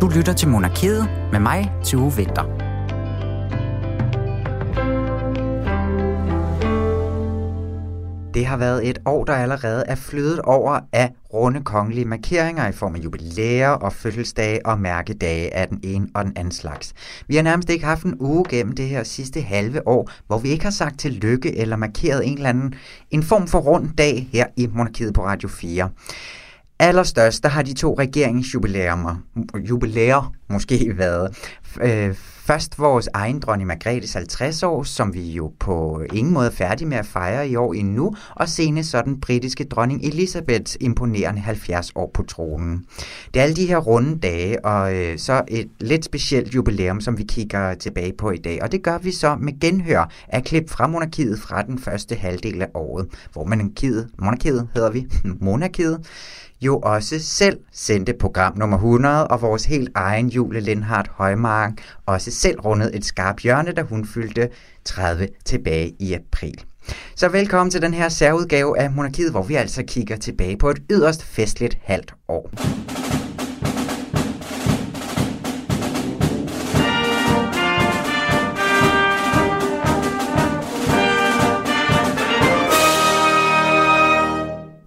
Du lytter til Monarkiet med mig, Tue Winther. Det har været et år, der allerede er flydet over af runde kongelige markeringer i form af jubilæer og fødselsdage og mærkedage af den ene og den anden slags. Vi har nærmest ikke haft en uge gennem det her sidste halve år, hvor vi ikke har sagt tillykke eller markeret en eller anden en form for rund dag her i Monarkiet på Radio 4. Allerstørst, der har de to regeringsjubilæer måske været. Først vores egen dronning Margrethes 50 år, som vi jo på ingen måde er færdige med at fejre i år endnu, og senest så den britiske dronning Elisabeths imponerende 70 år på tronen. Det er alle de her runde dage, og så et lidt specielt jubilæum, som vi kigger tilbage på i dag. Og det gør vi så med genhør af klip fra Monarkiet fra den første halvdel af året, hvor Monarkiet hedder vi, Monarkiet, jo også selv sendte program nummer 100, og vores helt egen Julia Lindhardt Højmark også selv rundede et skarpt hjørne, da hun fyldte 30 tilbage i april. Så velkommen til den her særudgave af Monarkiet, hvor vi altså kigger tilbage på et yderst festligt halvt år.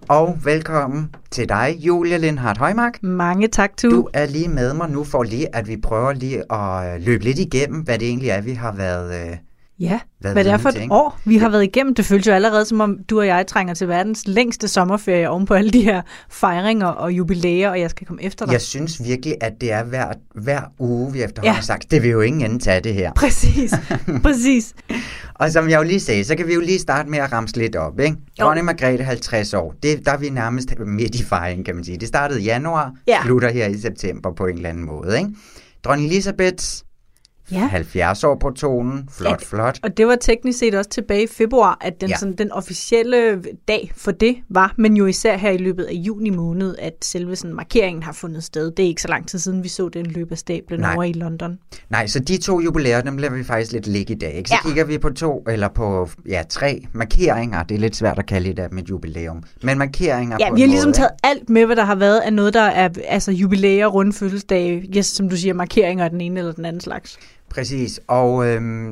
Og velkommen til dig, Julia Lindhardt Højmark. Mange tak, Tue. Du er lige med mig nu for lige, at vi prøver lige at løbe lidt igennem, hvad det egentlig er, vi har været... Ja, hvad det er for et år, vi har været igennem. Det føles jo allerede, som om du og jeg trænger til verdens længste sommerferie oven på alle de her fejringer og jubilæer, og jeg skal komme efter dig. Jeg synes virkelig, at det er hver uge, vi efterhånden har sagt, det vil jo ingen ende tage det her. Præcis. Og som jeg jo lige sagde, så kan vi jo lige starte med at ramse lidt op, ikke? Dronning Margrethe, 50 år. Der er vi nærmest midt i fejringen, kan man sige. Det startede i januar, slutter her i september på en eller anden måde, ikke? Dronning Elisabeths 70 år på tonen. Flot. Og det var teknisk set også tilbage i februar, at den officielle dag for det var, men jo især her i løbet af juni måned, at selve sådan markeringen har fundet sted. Det er ikke så lang tid siden, vi så den løb af stablen over i London. Nej, så de to jubilæer, dem lader vi faktisk lidt ligge i dag, ikke? Så kigger vi på tre markeringer. Det er lidt svært at kalde det med jubilæum. Men markeringer på en måde. Ja, vi har ligesom taget alt med, hvad der har været af noget, der er altså jubilæer, runde fødselsdage, som du siger, markeringer af den ene eller den anden slags. Præcis, og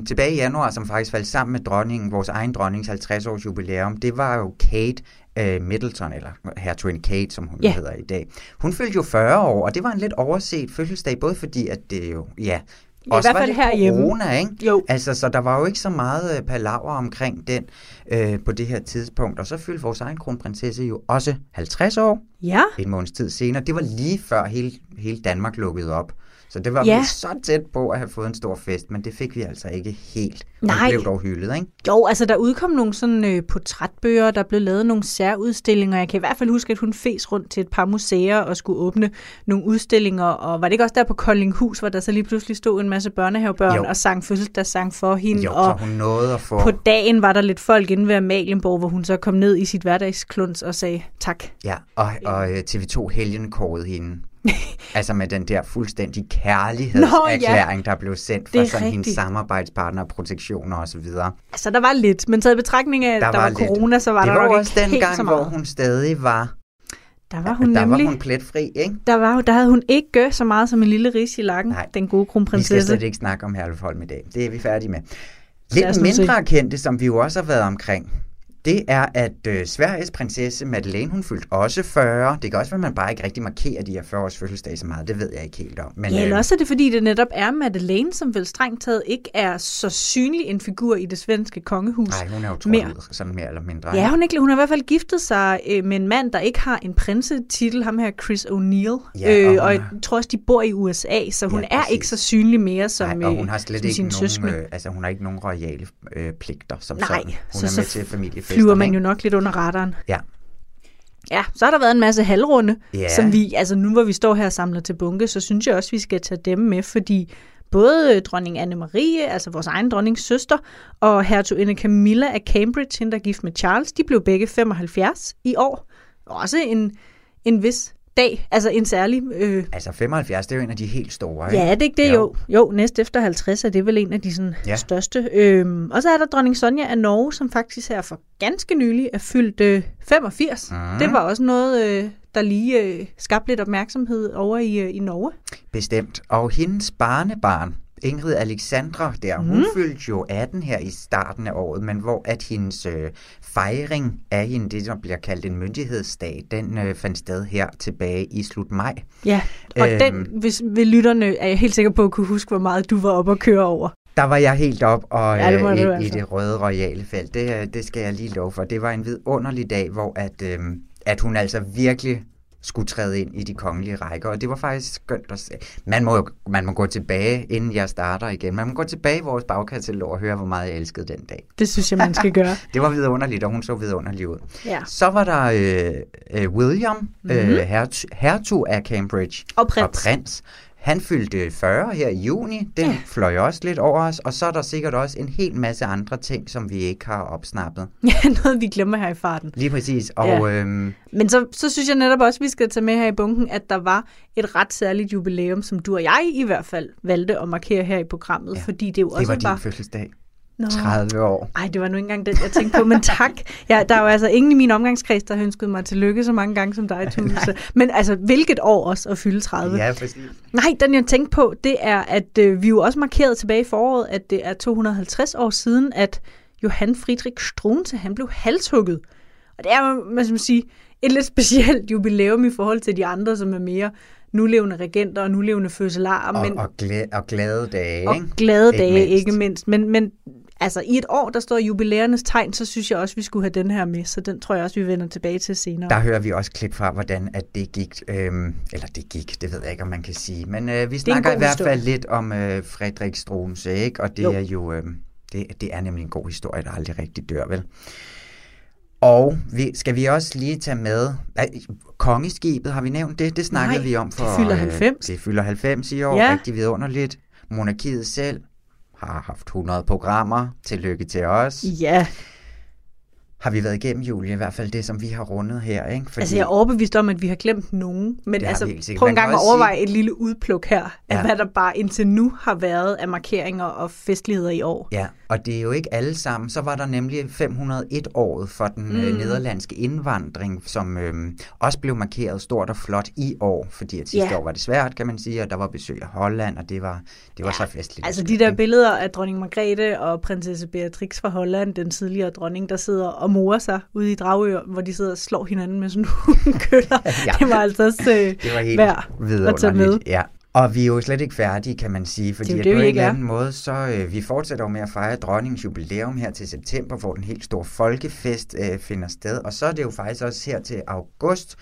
tilbage i januar, som faktisk faldt sammen med dronningen, vores egen dronnings 50-års jubilæum, det var jo Kate Middleton, eller hertuginde Kate, som hun hedder i dag. Hun fyldte jo 40 år, og det var en lidt overset fødselsdag, både fordi, at det jo, også i hvert fald var lidt corona, ikke? Jo. Altså, så der var jo ikke så meget palaver omkring den på det her tidspunkt. Og så fyldte vores egen kronprinsesse jo også 50 år, en måneds tid senere. Det var lige før hele Danmark lukkede op. Så det var vi så tæt på at have fået en stor fest, men det fik vi altså ikke helt. Nej. Det blev dog hyldet, ikke? Jo, altså der udkom nogle sådan portrætbøger, der blev lavet nogle særudstillinger. Jeg kan i hvert fald huske, at hun fes rundt til et par museer og skulle åbne nogle udstillinger. Og var det ikke også der på Koldinghus, hvor der så lige pludselig stod en masse børnehavebørn og sang fødselsdagssang for hende? Jo, og så hun nåede at få... På dagen var der lidt folk inde ved Amalienborg, hvor hun så kom ned i sit hverdagsklunds og sagde tak. Ja, og TV2 helgenkårede hende. Altså med den der fuldstændig kærlighedserklæring, der blev sendt fra sådan hendes samarbejdspartner, protektioner og så videre. Altså der var lidt, men taget i betragtning af, at der var corona, så var der nok ikke helt gang, så meget. Det var også dengang, hvor hun stadig var... Der var hun pletfri, ikke? Der havde hun ikke gjort så meget som en lille ris i lakken, den gode kronprinsesse. Vi skal slet ikke snakke om Herlufholm i dag. Det er vi færdige med. Lidt mindre kendte, som vi jo også har været omkring... Det er, at Sveriges prinsesse Madeleine, hun fyldte også 40. Det kan også være, at man bare ikke rigtig markerer de her 40-års fødselsdage så meget. Det ved jeg ikke helt om. Men, eller også er det, fordi det netop er Madeleine, som vel strengt taget ikke er så synlig en figur i det svenske kongehus. Nej, hun er jo troet sådan mere eller mindre. Ja, hun har i hvert fald giftet sig med en mand, der ikke har en prinsetitel. Ham her, Chris O'Neil. Ja, og jeg tror også, de bor i USA, så hun er ikke så synlig mere som sine søskende. Nej, og hun har slet ikke nogen, hun har ikke nogen royale pligter som sådan. Hun er med til familiefester. Flyver man jo nok lidt under radaren. Ja. Ja, så har der været en masse halvrunde, som vi, altså nu hvor vi står her og samler til bunke, så synes jeg også, vi skal tage dem med, fordi både dronning Anne-Marie, altså vores egen dronnings søster, og hertuginde Camilla af Cambridge, hende der gift med Charles, de blev begge 75 i år. Også en vis dag, altså en særlig... Altså 75, det er jo en af de helt store, ikke? Ja, det er ikke det jo. Jo, næst efter 50 er det vel en af de sådan, største. Og så er der dronning Sonja af Norge, som faktisk her for ganske nylig er fyldt 85. Det var også noget, der lige skabte lidt opmærksomhed over i Norge. Bestemt. Og hendes barnebarn, Ingrid Alexandra, der, hun fyldte jo 18 her i starten af året, men hvor at hendes fejring af hende, det som bliver kaldt en myndighedsdag, den fandt sted her tilbage i slut maj. Ja, og den, hvis lytterne er jeg helt sikker på at kunne huske, hvor meget du var oppe at køre over. Der var jeg helt op og ja, i det røde royale felt. Det skal jeg lige love for. Det var en vidunderlig dag, hvor at hun altså virkelig skulle træde ind i de kongelige rækker, og det var faktisk skønt at se. Man må gå tilbage, inden jeg starter igen. Man må gå tilbage i vores bagkatalog og høre, hvor meget jeg elskede den dag. Det synes jeg, man skal gøre. Det var vidunderligt, og hun så vidunderlig ud. Ja. Så var der William, hertug af Cambridge, og prins. Han fyldte 40 her i juni, den fløj også lidt over os, og så er der sikkert også en hel masse andre ting, som vi ikke har opsnappet. Ja, noget vi glemmer her i farten. Lige præcis. Og, ja. Men så synes jeg netop også, vi skal tage med her i bunken, at der var et ret særligt jubilæum, som du og jeg i hvert fald valgte at markere her i programmet, ja, fordi det jo også var... Det var din fødselsdag. 30 år. Nej, det var nu ikke engang det, jeg tænkte på, men tak. Ja, der er jo altså ingen i min omgangskreds, der har ønsket mig tillykke så mange gange som dig, Tuse. Men altså, hvilket år også at fylde 30? Ja, præcis. Nej, den jeg tænkte på, det er, at vi jo også markerede tilbage i foråret, at det er 250 år siden, at Johann Friedrich Struensee, han blev halshugget. Og det er jo, man skal sige, et lidt specielt jubilæum i forhold til de andre, som er mere nulevende regenter og nulevende fødselarer. Og glade dage, ikke? Og glade dage, ikke mindst. Men altså, i et år, der står jubilæernes tegn, så synes jeg også, vi skulle have den her med, så den tror jeg også, vi vender tilbage til senere. Der hører vi også klip fra, hvordan at det gik, det ved jeg ikke, om man kan sige, men vi snakker i hvert fald lidt om Friedrich Struensee, ikke? Og det jo. Er jo, det er nemlig en god historie, der aldrig rigtig dør, vel? Og skal vi også lige tage med, kongeskibet, har vi nævnt det? Det snakkede vi om for... det fylder 90. Det fylder 90 i år, ja. Rigtig vidunderligt. Monarkiet selv har haft 100 programmer. Tillykke til os. Ja. Har vi været igennem, Julie, i hvert fald det, som vi har rundet her, ikke? Fordi jeg er overbevist om, at vi har glemt nogen, men altså, prøv en gang at overveje et lille udpluk her, af hvad der bare indtil nu har været af markeringer og festligheder i år. Ja, og det er jo ikke alle sammen. Så var der nemlig 501-året for den nederlandske indvandring, som også blev markeret stort og flot i år, fordi at sidste år var det svært, kan man sige, og der var besøg af Holland, og det var så festligt. Altså de der billeder af dronning Margrethe og prinsesse Beatrix fra Holland, den tidligere dronning, der sidder og morer sig ude i Dragør, hvor de sidder og slår hinanden med sådan nogle køller. Ja. Det var altså også værd at tage med. Ja. Og vi er jo slet ikke færdige, kan man sige, fordi det på en eller anden måde, så vi fortsætter jo med at fejre dronningens jubilæum her til september, hvor den helt store folkefest finder sted. Og så er det jo faktisk også her til august,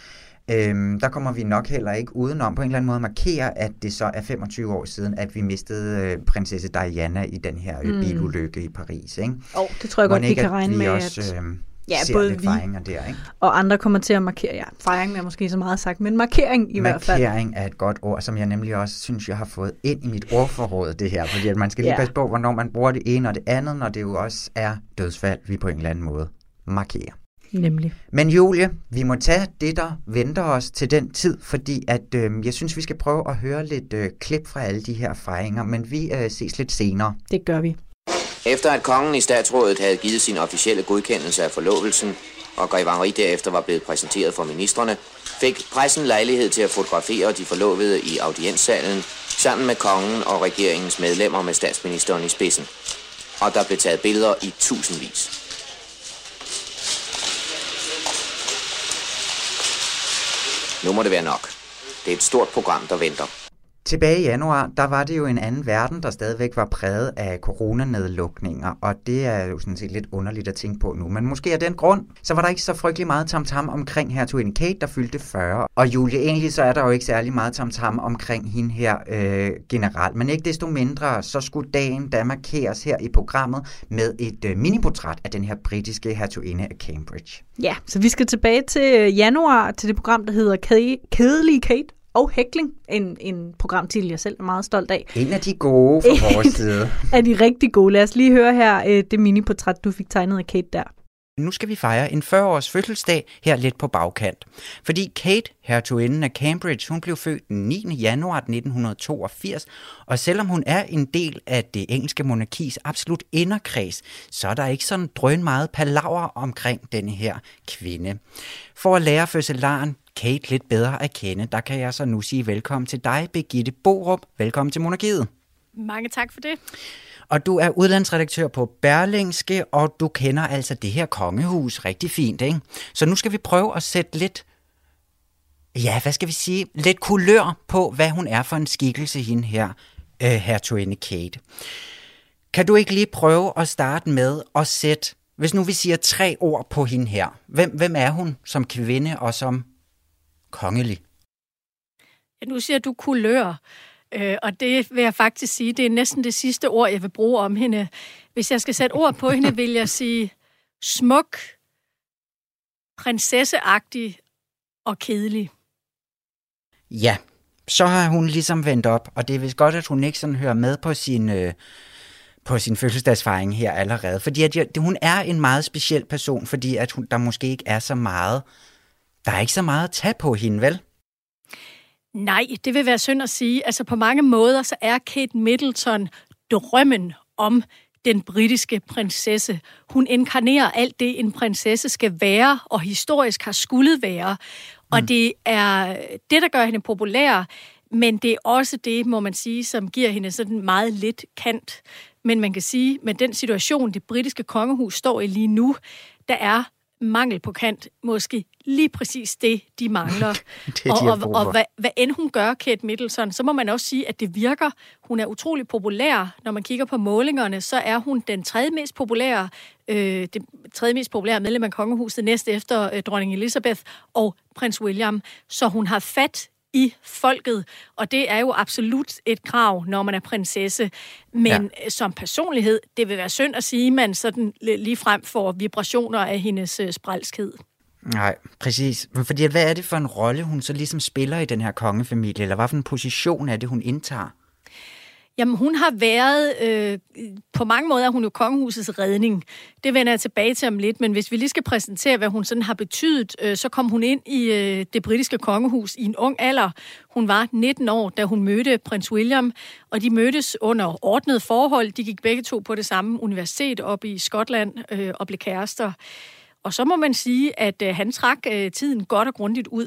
der kommer vi nok heller ikke udenom på en eller anden måde at markere, at det så er 25 år siden, at vi mistede prinsesse Diana i den her bilulykke i Paris. Ikke? Det tror jeg godt, vi kan regne med, at både vi der, ikke? Og andre kommer til at markere. Ja, fejringen er måske så meget sagt, men markering i hvert fald. Markering er et godt ord, som jeg nemlig også synes, jeg har fået ind i mit ordforråd, det her. Fordi at man skal lige passe på, hvornår man bruger det ene og det andet, når det jo også er dødsfald, vi på en eller anden måde markerer. Nemlig. Men Julie, vi må tage det, der venter os til den tid, fordi at jeg synes, vi skal prøve at høre lidt klip fra alle de her fejringer, men vi ses lidt senere. Det gør vi. Efter at kongen i statsrådet havde givet sin officielle godkendelse af forlovelsen, og grevangeri derefter var blevet præsenteret for ministrene, fik pressen lejlighed til at fotografere de forlovede i audienssalen, sammen med kongen og regeringens medlemmer med statsministeren i spidsen. Og der blev taget billeder i tusindvis. Nu må det være nok. Det er et stort program, der venter. Tilbage i januar, der var det jo en anden verden, der stadigvæk var præget af coronanedlukninger, og det er jo sådan set lidt underligt at tænke på nu. Men måske af den grund, så var der ikke så frygtelig meget tamtam omkring hertugen Kate, der fyldte 40. Og Julie, egentlig så er der jo ikke særlig meget tamtam omkring hende her generelt, men ikke desto mindre, så skulle dagen da markeres her i programmet med et miniportræt af den her britiske hertuginde af Cambridge. Ja, så vi skal tilbage til januar, til det program, der hedder Kedelige Kate og hækling, en programtitel, jeg selv er meget stolt af. En af de gode fra vores side. Af de rigtig gode. Lad os lige høre her det miniportræt, du fik tegnet af Kate der. Nu skal vi fejre en 40-års fødselsdag her lidt på bagkant. Fordi Kate, hertuginden af Cambridge, hun blev født den 9. januar 1982, og selvom hun er en del af det engelske monarkis absolut inderkreds, så er der ikke sådan drøn meget palaver omkring denne her kvinde. For at lære fødselaren Kate lidt bedre at kende. Der kan jeg så nu sige velkommen til dig, Birgitte Borup. Velkommen til Monarkiet. Mange tak for det. Og du er udlandsredaktør på Berlingske, og du kender altså det her kongehus rigtig fint, ikke? Så nu skal vi prøve at sætte lidt, ja, hvad skal vi sige, lidt kulør på, hvad hun er for en skikkelse, hende her, hertuginde Kate. Kan du ikke lige prøve at starte med at sætte, hvis nu vi siger 3 ord på hende her, hvem er hun som kvinde og som kongelig? Ja, nu siger du kulør. Og det vil jeg faktisk sige, det er næsten det sidste ord, jeg vil bruge om hende. Hvis jeg skal sætte ord på hende, vil jeg sige smuk, prinsesseagtig og kedelig. Ja, så har hun ligesom vendt op, og det er vist godt, at hun ikke sådan hører med på sin fødselsdagsfejring her allerede. Fordi at hun er en meget speciel person, fordi at hun, der måske ikke er så meget, der er ikke så meget at tage på hende, vel? Nej, det vil være synd at sige. Altså på mange måder, så er Kate Middleton drømmen om den britiske prinsesse. Hun inkarnerer alt det, en prinsesse skal være, og historisk har skulle være. Og det er det, der gør hende populær, men det er også det, må man sige, som giver hende sådan meget lidt kant. Men man kan sige, med den situation, det britiske kongehus står i lige nu, der er mangel på kant, måske lige præcis det, de mangler. Og hvad end hun gør, Kate Middleton, så må man også sige, at det virker. Hun er utrolig populær. Når man kigger på målingerne, så er hun den tredje mest populære medlem af kongehuset, næst efter dronning Elisabeth og prins William. Så hun har fat i folket, og det er jo absolut et krav, når man er prinsesse. Men ja, som personlighed, det vil være synd at sige, at man sådan lige frem får vibrationer af hendes sprælskhed. Nej, præcis. Fordi hvad er det for en rolle, hun så ligesom spiller i den her kongefamilie, eller hvad for en position er det, hun indtager? Jamen, hun har været, på mange måder er hun jo kongehusets redning. Det vender jeg tilbage til om lidt, men hvis vi lige skal præsentere, hvad hun sådan har betydet, så kom hun ind i det britiske kongehus i en ung alder. Hun var 19 år, da hun mødte prins William, og de mødtes under ordnede forhold. De gik begge to på det samme universitet oppe i Skotland og blev kærester. Og så må man sige, at han trak tiden godt og grundigt ud.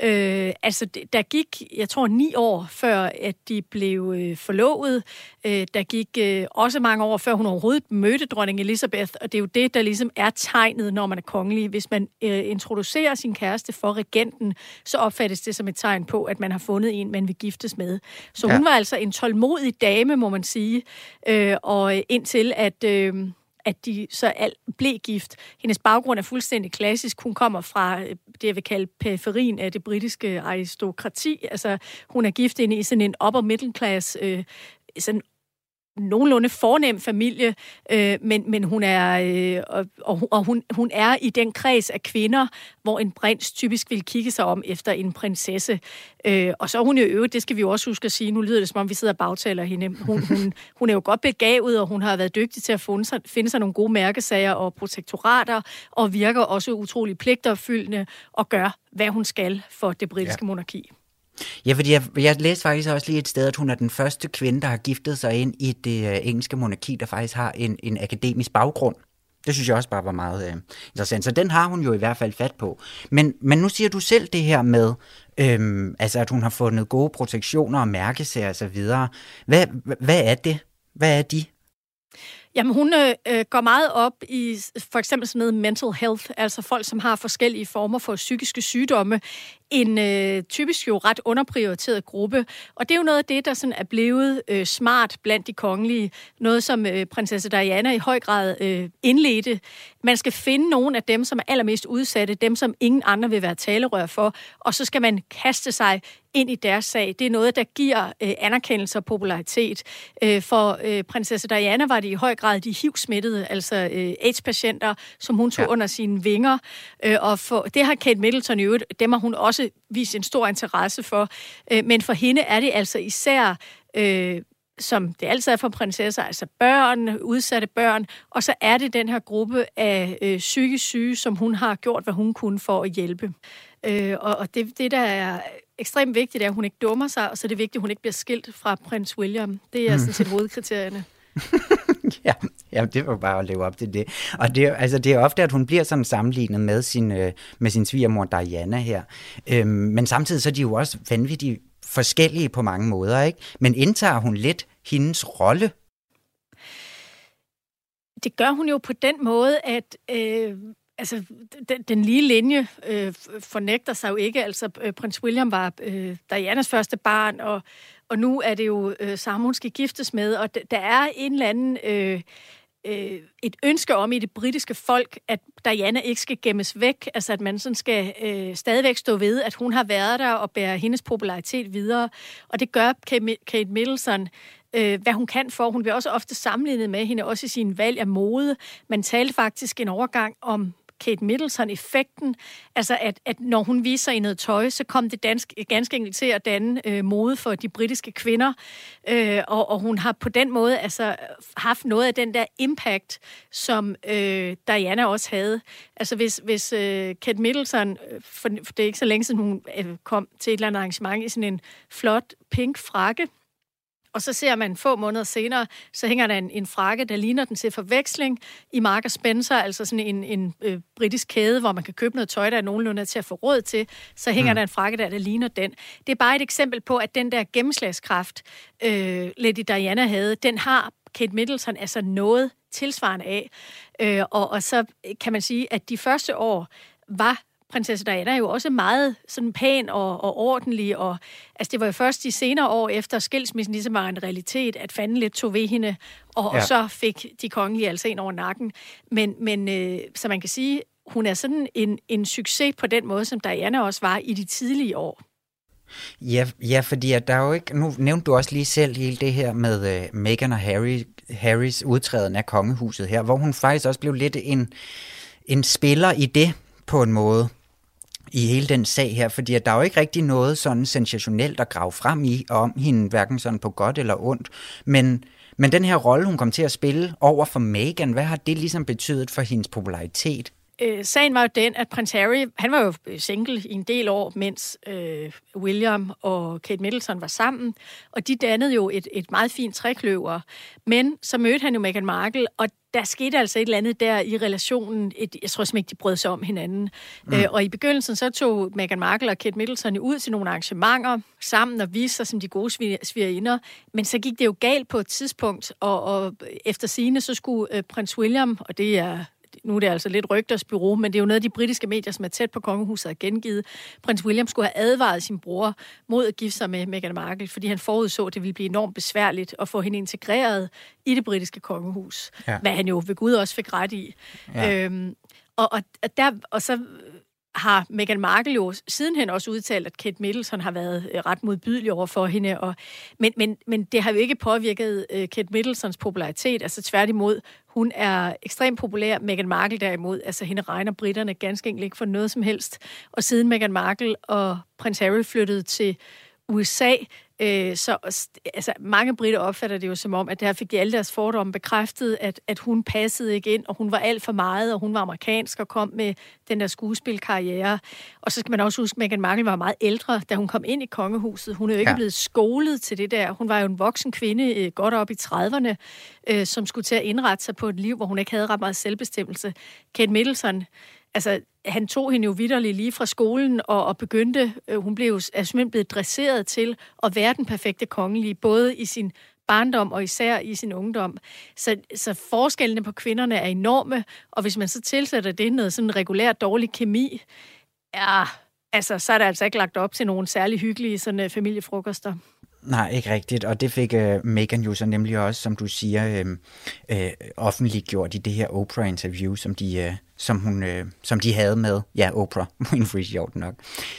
Der gik, jeg tror, 9 år, før at de blev forlovet. Der gik også mange år, før hun overhovedet mødte dronning Elisabeth. Og det er jo det, der ligesom er tegnet, når man er kongelig. Hvis man introducerer sin kæreste for regenten, så opfattes det som et tegn på, at man har fundet en, man vil giftes med. Så ja, hun var altså en tålmodig dame, må man sige. Og indtil at de så blev gift. Hendes baggrund er fuldstændig klassisk. Hun kommer fra det, jeg vil kalde periferien af det britiske aristokrati. Altså, hun er gift inde i sådan en upper middle class, sådan nogenlunde fornem familie, men hun er, hun er i den kreds af kvinder, hvor en prins typisk vil kigge sig om efter en prinsesse. Og så er hun jo øvrigt, det skal vi jo også huske at sige, nu lyder det som om vi sidder og bagtaler hende. Hun er jo godt begavet, og hun har været dygtig til at finde sig nogle gode mærkesager og protektorater, og virker også utrolig pligtopfyldende og gør, hvad hun skal for det britiske monarki. Ja, fordi jeg læste faktisk også lige et sted, at hun er den første kvinde, der har giftet sig ind i det engelske monarki, der faktisk har en akademisk baggrund. Det synes jeg også bare var meget interessant. Så den har hun jo i hvert fald fat på. Men nu siger du selv det her med, at hun har fundet gode protektioner og mærkesager og så videre. Hvad er det? Hvad er de? Jamen, hun går meget op i for eksempel sådan noget mental health, altså folk, som har forskellige former for psykiske sygdomme, en typisk jo ret underprioriteret gruppe. Og det er jo noget af det, der sådan er blevet smart blandt de kongelige. Noget, som prinsesse Diana i høj grad indledte. Man skal finde nogle af dem, som er allermest udsatte, dem, som ingen andre vil være talerør for, og så skal man kaste sig ind i deres sag. Det er noget, der giver anerkendelse og popularitet. For prinsesse Diana var det i høj grad de HIV-smittede, altså AIDS-patienter, som hun tog under sine vinger. Det har Kate Middleton i øvrigt, dem har hun også vist en stor interesse for. Men for hende er det altså især, som det altid er for prinsesser, altså børn, udsatte børn, og så er det den her gruppe af psykisk syge, som hun har gjort, hvad hun kunne for at hjælpe. Det, der er ekstremt vigtigt, er, at hun ikke dummer sig, og så er det vigtigt, at hun ikke bliver skilt fra prins William. Det er sådan set hovedkriterierne. Ja, det var bare at leve op til det. Og det er ofte, at hun bliver sådan sammenlignet med sin svigermor Diana her. Men samtidig så er de jo også vanvittigt forskellige på mange måder, ikke? Men indtager hun lidt hendes rolle? Det gør hun jo på den måde, at den lige linje fornægter sig jo ikke. Altså, prins William var Dianas første barn, og nu er det jo sammen, hun skal giftes med. Og der er en eller anden et ønske om i det britiske folk, at Diana ikke skal gemmes væk. Altså, at man sådan skal stadigvæk stå ved, at hun har været der og bærer hendes popularitet videre. Og det gør Kate Middleton, hvad hun kan for. Hun bliver også ofte sammenlignet med hende, også i sin valg af mode. Man talte faktisk en overgang om Kate Middleton-effekten, altså at når hun viser i noget tøj, så kom det ganske enkelt til at danne mode for de britiske kvinder, og hun har på den måde altså haft noget af den der impact, som Diana også havde. Altså hvis Kate Middleton, for det er ikke så længe siden, hun kom til et eller andet arrangement i sådan en flot pink frakke, og så ser man få måneder senere, så hænger der en frakke, der ligner den til forveksling i Marks & Spencer, altså sådan en britisk kæde, hvor man kan købe noget tøj, der er nogenlunde til at få råd til, så hænger der en frakke, der ligner den. Det er bare et eksempel på, at den der gennemslagskraft, Lady Diana havde, den har Kate Middleton altså noget tilsvarende af. Og så kan man sige, at de første år var prinsesse Diana er jo også meget sådan pæn og ordentlig, og altså det var jo først de senere år efter skilsmissen ligesom var en realitet, at fanden lidt tog ved hende, og så fik de kongelige altså ind over nakken. Men så man kan sige, hun er sådan en succes på den måde, som Diana også var i de tidlige år. Ja, fordi at der er jo ikke... Nu nævnte du også lige selv hele det her med Meghan og Harrys udtræden af kongehuset her, hvor hun faktisk også blev lidt en spiller i det, på en måde i hele den sag her, fordi der er jo ikke rigtig noget sådan sensationelt at grave frem i om hende, hverken sådan på godt eller ondt, men den her rolle, hun kom til at spille over for Meghan, hvad har det ligesom betydet for hendes popularitet? Sagen var jo den, at prins Harry, han var jo single i en del år, mens William og Kate Middleton var sammen, og de dannede jo et meget fint trekløver, men så mødte han jo Meghan Markle, og der skete altså et eller andet der i relationen. Jeg tror simpelthen ikke, de brød sig om hinanden. Og i begyndelsen så tog Meghan Markle og Kate Middleton ud til nogle arrangementer sammen og viste sig som de gode svigerinder. Men så gik det jo galt på et tidspunkt, og efter sigende så skulle prins William, og nu er det altså lidt rygtersbyrå, men det er jo noget af de britiske medier, som er tæt på kongehuset, har gengivet. Prins William skulle have advaret sin bror mod at gifte sig med Meghan Markle, fordi han forudså, at det ville blive enormt besværligt at få hende integreret i det britiske kongehus, hvad han jo ved Gud også fik ret i. Ja. Og så har Meghan Markle jo sidenhen også udtalt, at Kate Middleton har været ret modbydelig over for hende, men det har jo ikke påvirket Kate Middletons popularitet, altså tværtimod. Hun er ekstremt populær. Meghan Markle derimod, altså hende regner britterne ganske enkelt ikke for noget som helst. Og siden Meghan Markle og prins Harry flyttede til USA, så altså, mange britter opfatter det jo som om, at der fik de alle deres fordomme bekræftet, at hun passede ikke ind, og hun var alt for meget, og hun var amerikansk og kom med den der skuespilkarriere. Og så skal man også huske, at Meghan Markle var meget ældre, da hun kom ind i kongehuset. Hun er jo ikke blevet skolet til det der. Hun var jo en voksen kvinde, godt op i 30'erne, som skulle til at indrette sig på et liv, hvor hun ikke havde ret meget selvbestemmelse. Kate Middleton, altså, han tog hende jo vitterligt lige fra skolen og begyndte, hun blev jo simpelthen blevet dresseret til at være den perfekte kongelige, både i sin barndom og især i sin ungdom. Så forskellene på kvinderne er enorme, og hvis man så tilsætter det noget sådan regulært dårlig kemi, så er der altså ikke lagt op til nogen særlig hyggelige sådan, familiefrokoster. Nej, ikke rigtigt, og det fik Meghan jo så nemlig også, som du siger, offentliggjort i det her Oprah-interview, som de havde med, Oprah, sjovt nok.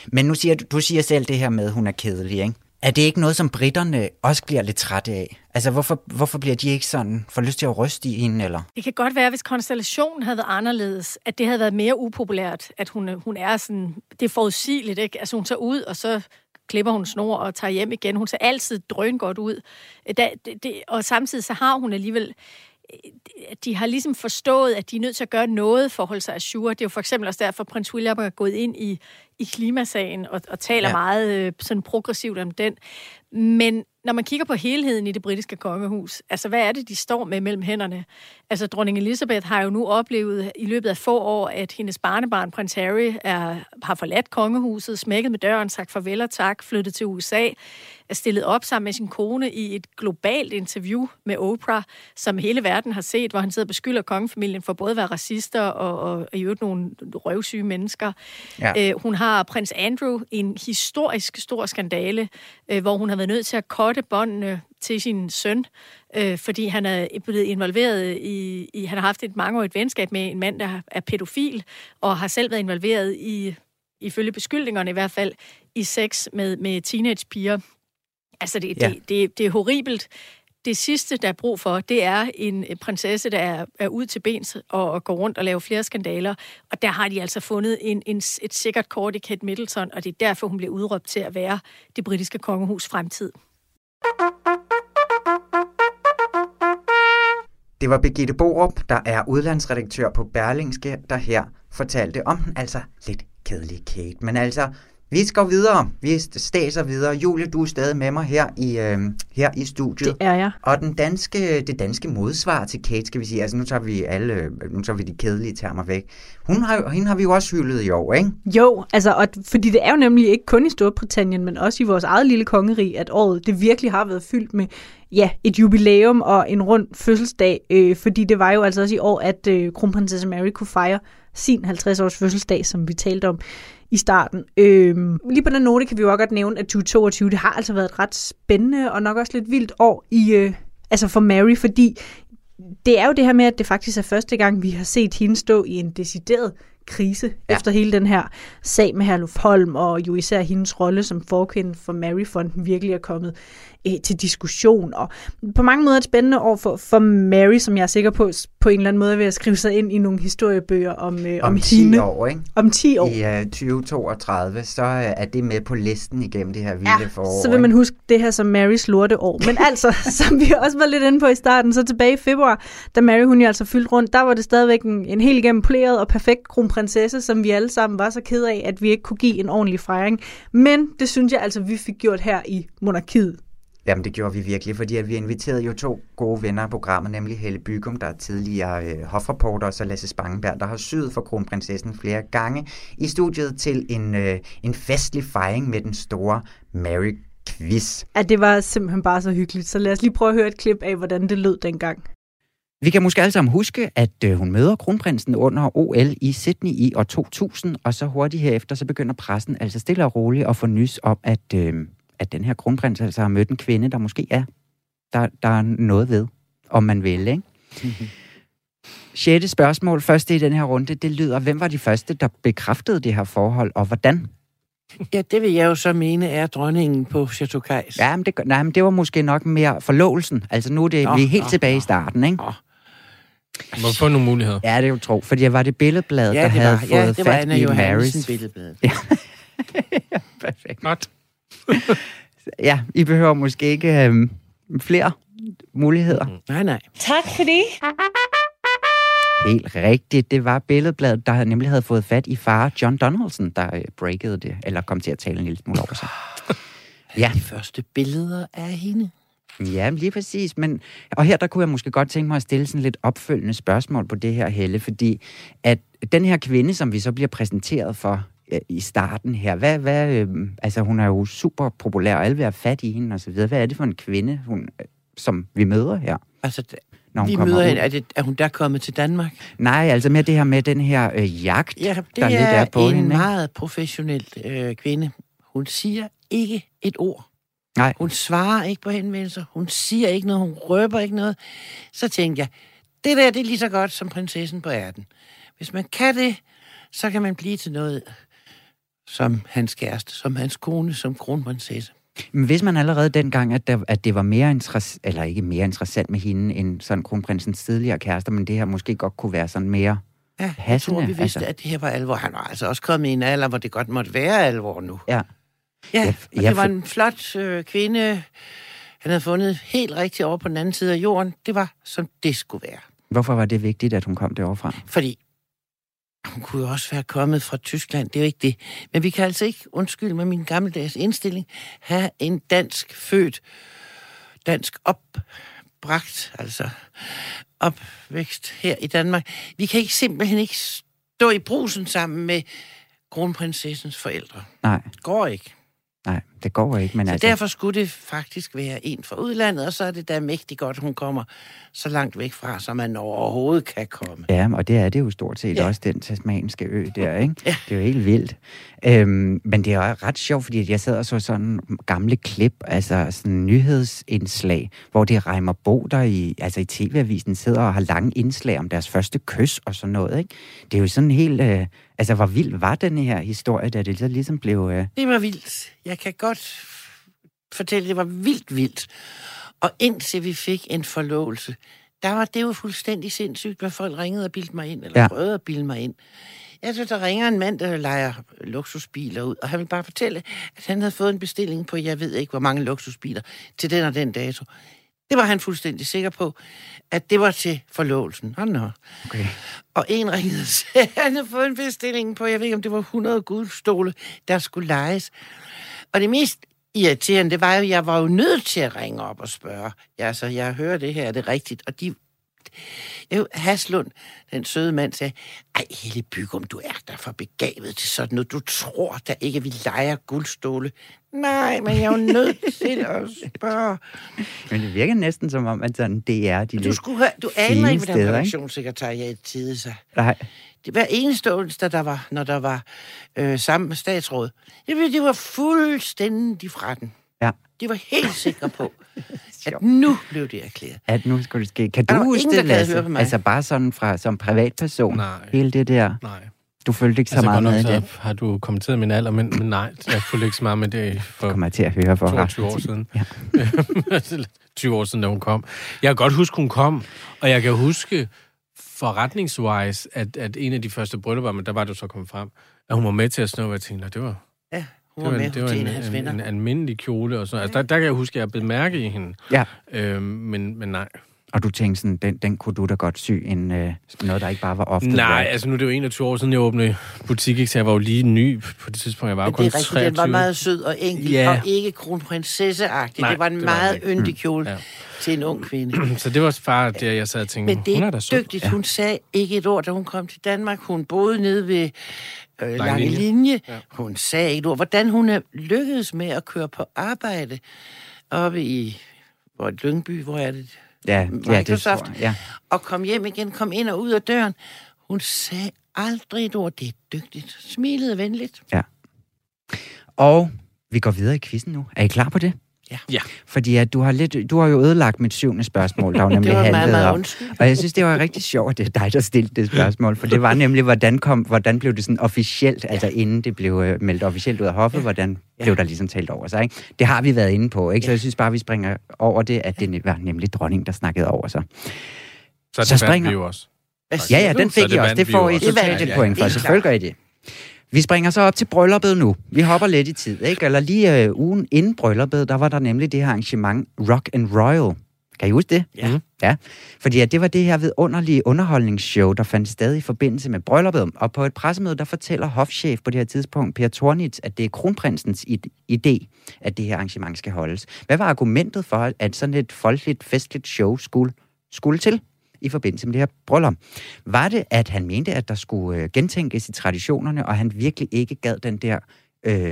Men nu siger du siger selv det her med, at hun er kedelig, ikke? Er det ikke noget, som britterne også bliver lidt trætte af? Altså, hvorfor bliver de ikke sådan for lyst til at ryste i hende, eller? Det kan godt være, hvis konstellationen havde været anderledes, at det havde været mere upopulært, at hun er sådan, det er forudsigeligt, ikke? Altså, hun tager ud, og så klipper hun snor og tager hjem igen. Hun ser altid drøn godt ud. Og samtidig så har hun alligevel... De har ligesom forstået, at de er nødt til at gøre noget for at holde sig ajour. Det er jo for eksempel også derfor, at prins William er gået ind i klimasagen og taler meget sådan progressivt om den. Men når man kigger på helheden i det britiske kongehus, altså hvad er det, de står med mellem hænderne? Altså dronning Elisabeth har jo nu oplevet i løbet af få år, at hendes barnebarn, prins Harry, har forladt kongehuset, smækket med døren, sagt farvel og tak, flyttet til USA, er stillet op sammen med sin kone i et globalt interview med Oprah, som hele verden har set, hvor han sidder og beskylder kongefamilien for både at være racister og i øvrigt nogle røvsyge mennesker. Ja. Hun har prins Andrew i en historisk stor skandale, hvor hun har været nødt til at korte båndene til sin søn, fordi han er blevet involveret i... Han har haft et mangeårigt venskab med en mand, der er pædofil, og har selv været involveret i, ifølge beskyldningerne i hvert fald, i sex med teenagepiger. Altså, det er horribelt. Det sidste, der er brug for, det er en prinsesse, der er ude til bens og går rundt og laver flere skandaler. Og der har de altså fundet et sikkert kort i Kate Middleton, og det er derfor, hun bliver udråbt til at være det britiske kongehus fremtid. Det var Birgitte Borup, der er udlandsredaktør på Berlingske, der her fortalte om den altså lidt kedelige Kate. Men altså... Vi skal videre. Vi staser videre. Julie, du er stadig med mig her i studiet. Det er jeg. Og det danske modsvar til Kate, skal vi sige. Altså nu tager vi de kedelige termer væk. Hende har vi jo også hyldet i år, ikke? Jo, altså og fordi det er jo nemlig ikke kun i Storbritannien, men også i vores eget lille kongerige, at året det virkelig har været fyldt med et jubilæum og en rund fødselsdag, fordi det var jo altså også i år, at kronprinsesse Mary kunne fejre sin 50-års fødselsdag, som vi talte om i starten. Lige på den note kan vi jo også godt nævne, at 2022, det har altså været et ret spændende og nok også lidt vildt år altså for Mary, fordi det er jo det her med, at det faktisk er første gang, vi har set hende stå i en decideret krise efter hele den her sag med Herlufholm, og jo især hendes rolle som forkvinde for Mary-fonden virkelig er kommet til diskussion. Og på mange måder et spændende år for Mary, som jeg er sikker på en eller anden måde ved at skrive sig ind i nogle historiebøger om 10 hende. År, ikke? Om 10 år. I 2032, så er det med på listen igennem det her vilde forår. Så vil man huske det her som Marys lorteår. Men altså, som vi også var lidt inde på i starten, så tilbage i februar, da Mary hun jo altså fyldte rundt, der var det stadigvæk en helt igennem poleret og perfekt kronprinsesse, som vi alle sammen var så ked af, at vi ikke kunne give en ordentlig fejring. Men det synes jeg altså, vi fik gjort her i monarkiet. Jamen, det gjorde vi virkelig, fordi at vi inviterede jo to gode venner af programmet, nemlig Helle Bygum, der er tidligere hofreporter, og så Lasse Spangenberg, der har syet for kronprinsessen flere gange, i studiet til en festlig fejring med den store Mary-quiz. Ja, det var simpelthen bare så hyggeligt, så lad os lige prøve at høre et klip af, hvordan det lød dengang. Vi kan måske alle sammen huske, at hun møder kronprinsen under OL i Sydney i år 2000, og så hurtigt herefter, så begynder pressen altså stille og roligt at få nys om, at den her kronprins altså har mødt en kvinde, der måske er, der er noget ved, om man vil, ikke? Mm-hmm. 6. spørgsmål, første i den her runde, det lyder, hvem var de første, der bekræftede det her forhold, og hvordan? Ja, det vil jeg jo så mene er dronningen på Chateau Kajs. Ja, men det var måske nok mere forlovelsen. Altså nu er det, vi er helt tilbage i starten, ikke? Man får nogle muligheder. Ja, det er jo tro, fordi det var det billedblad, der havde fået fat i Marys. Ja, det var Anna Johansen billedblad. Ja, perfekt. Godt. Ja, I behøver måske ikke flere muligheder. Nej. Tak for det. Helt rigtigt. Det var billedbladet, der nemlig havde fået fat i far John Donaldson, der breakede det, eller kom til at tale en lille smule over sig. Ja. De første billeder af hende. Ja, lige præcis. Men, og her der kunne jeg måske godt tænke mig at stille sådan lidt opfølgende spørgsmål på det her, Helle, fordi at den her kvinde, som vi så bliver præsenteret for i starten her. Altså hun er jo super populær, og alle vil have fat i hende og så videre. Hvad er det for en kvinde, som vi møder her? Altså, når hun kommer møder hende. Er hun der kommet til Danmark? Nej, altså med det her med den her jagt, ja, der lidt er på hende. Det er en meget professionel kvinde. Hun siger ikke et ord. Nej. Hun svarer ikke på henvendelser. Hun siger ikke noget. Hun røber ikke noget. Så tænkte jeg, det er lige så godt som prinsessen på ærten. Hvis man kan det, så kan man blive til noget som hans kæreste, som hans kone, som kronprinsesse. Men hvis man allerede dengang, at det var mere interessant, eller ikke mere interessant med hende, end sådan kronprinsens tidligere kærester, men det her måske godt kunne være sådan mere passende. Ja, jeg tror, vi vidste, at det her var alvor. Han var altså også kommet i en alder, hvor det godt måtte være alvor nu. Ja og det var en flot kvinde. Han havde fundet helt rigtigt over på den anden side af jorden. Det var, som det skulle være. Hvorfor var det vigtigt, at hun kom deroverfra? Fordi hun kunne jo også være kommet fra Tyskland, det er jo ikke det. Men vi kan altså ikke, undskyld med min gammeldags indstilling, have en dansk født dansk opbragt, altså opvækst her i Danmark. Vi kan ikke simpelthen ikke stå i brusen sammen med kronprinsessens forældre. Nej. Det går ikke. Nej, det går ikke. Men så altså, derfor skulle det faktisk være en fra udlandet, og så er det da mægtigt godt, hun kommer så langt væk fra, som man overhovedet kan komme. Ja, og det er det jo stort set også, den tasmanske ø der, ikke? Ja. Det er jo helt vildt. Men det er ret sjovt, fordi jeg sad og så sådan gamle klip, altså sådan nyhedsindslag, hvor det Reimer Bo, der i TV-avisen sidder og har lange indslag om deres første kys og sådan noget, ikke? Det er jo sådan helt... Altså, hvor vild var den her historie, da det ligesom blev... Det var vildt. Jeg kan godt fortælle, det var vildt. Og indtil vi fik en forlovelse, der var det jo fuldstændig sindssygt, hvad folk ringede og bildte mig ind, eller prøvede at bilde mig ind. Jeg synes, der ringer en mand, der lejer luksusbiler ud, og han ville bare fortælle, at han havde fået en bestilling på, jeg ved ikke, hvor mange luksusbiler, til den og den dato. Det var han fuldstændig sikker på, at det var til forlovelsen. Okay. Og en ringede, at han havde fået en bestilling på, jeg ved ikke, om det var 100 guldstole, der skulle lejes. Og det mest irriterende, det var jo, at jeg var jo nødt til at ringe op og spørge. Altså, jeg hører det her, er det rigtigt? Og Haslund, den søde mand, sagde, ej, Helle Bygum, du er der for begavet til sådan noget. Du tror da ikke, vi leger guldstole. Nej, men jeg er jo nødt til at spørge. Men det virker næsten som om, at sådan, det er de lidt fine. Du aner ikke, hvordan redaktionssekretariatet tidede sig. Nej. Det var eneste onsdag, der var, når der var sammen med statsrådet. Det var fuldstændig fra den. Ja. De var helt sikre på, at nu blev det erklæret. At nu skulle det ske. Kan du huske det, Lasse? Altså bare sådan fra, som privatperson? Nej. Hele det der? Nej. Du følte ikke så meget med det? Altså har du kommenteret min alder, men nej, jeg følte ikke så meget med det for 22 år siden. Ja. 20 år siden, da hun kom. Jeg kan godt huske, hun kom, og jeg kan huske forretningswise, at en af de første bryllupper, men der var det jo så kommet frem, at hun var med til at snøve, og jeg tænkte, det var... Ja. Det var en almindelig kjole og sådan. Altså, der kan jeg huske, at jeg blev mærke i hende. Ja. Men nej. Og du tænkte sådan, den kunne du da godt sy, en noget, der ikke bare var ofte. Nej, der. Altså nu er det jo 21 år siden, jeg åbnede butik, ikke? Så jeg var jo lige ny på det tidspunkt. Jeg var jo kun 23. Det er rigtigt, den var meget sød og enkel, og ikke kronprinsesseagtig. Det var en meget yndig kjole til en ung kvinde. Så det var bare det, jeg sad og tænkte, men hun er da sød. Men det er dygtigt. Ja. Hun sagde ikke et ord, da hun kom til Danmark. Hun boede nede ved... Lange linje. Ja. Hun sagde ikke, hvordan hun lykkedes med at køre på arbejde oppe i Lyngby, hvor er det? Ja, Microsoft, det tror jeg, og kom hjem igen, kom ind og ud af døren. Hun sagde aldrig et ord, det er dygtigt. Smilede venligt. Ja. Og vi går videre i quizzen nu. Er I klar på det? Ja. Fordi at du har jo ødelagt mit 7. spørgsmål, der jo nemlig handlede om. Og jeg synes, det var rigtig sjovt, at det er dig, der stillede det spørgsmål. For det var nemlig, hvordan blev det sådan officielt, altså inden det blev meldt officielt ud af hoffet, hvordan blev der ligesom talt over sig, ikke? Det har vi været inde på, ikke? Så jeg synes bare, vi springer over det, at det var nemlig dronningen, der snakkede over sig. Så springer vi jo også. Ja, den fik I også. Det får I totalt et point for. Selvfølgelig gør I det. Vi springer så op til brylluppet nu. Vi hopper lidt i tid, ikke? Eller lige ugen inden brylluppet, der var der nemlig det her arrangement Rock and Royal. Kan I huske det? Ja. Mm-hmm. Ja. Fordi at det var det her vidunderlige underholdningsshow, der fandt sted i forbindelse med brylluppet. Og på et pressemøde, der fortæller hofchef på det her tidspunkt, Per Thornitz, at det er kronprinsens idé, at det her arrangement skal holdes. Hvad var argumentet for, at sådan et folkeligt, festligt show skulle til i forbindelse med det her bryllup? Var det, at han mente, at der skulle gentænkes i traditionerne, og han virkelig ikke gad den der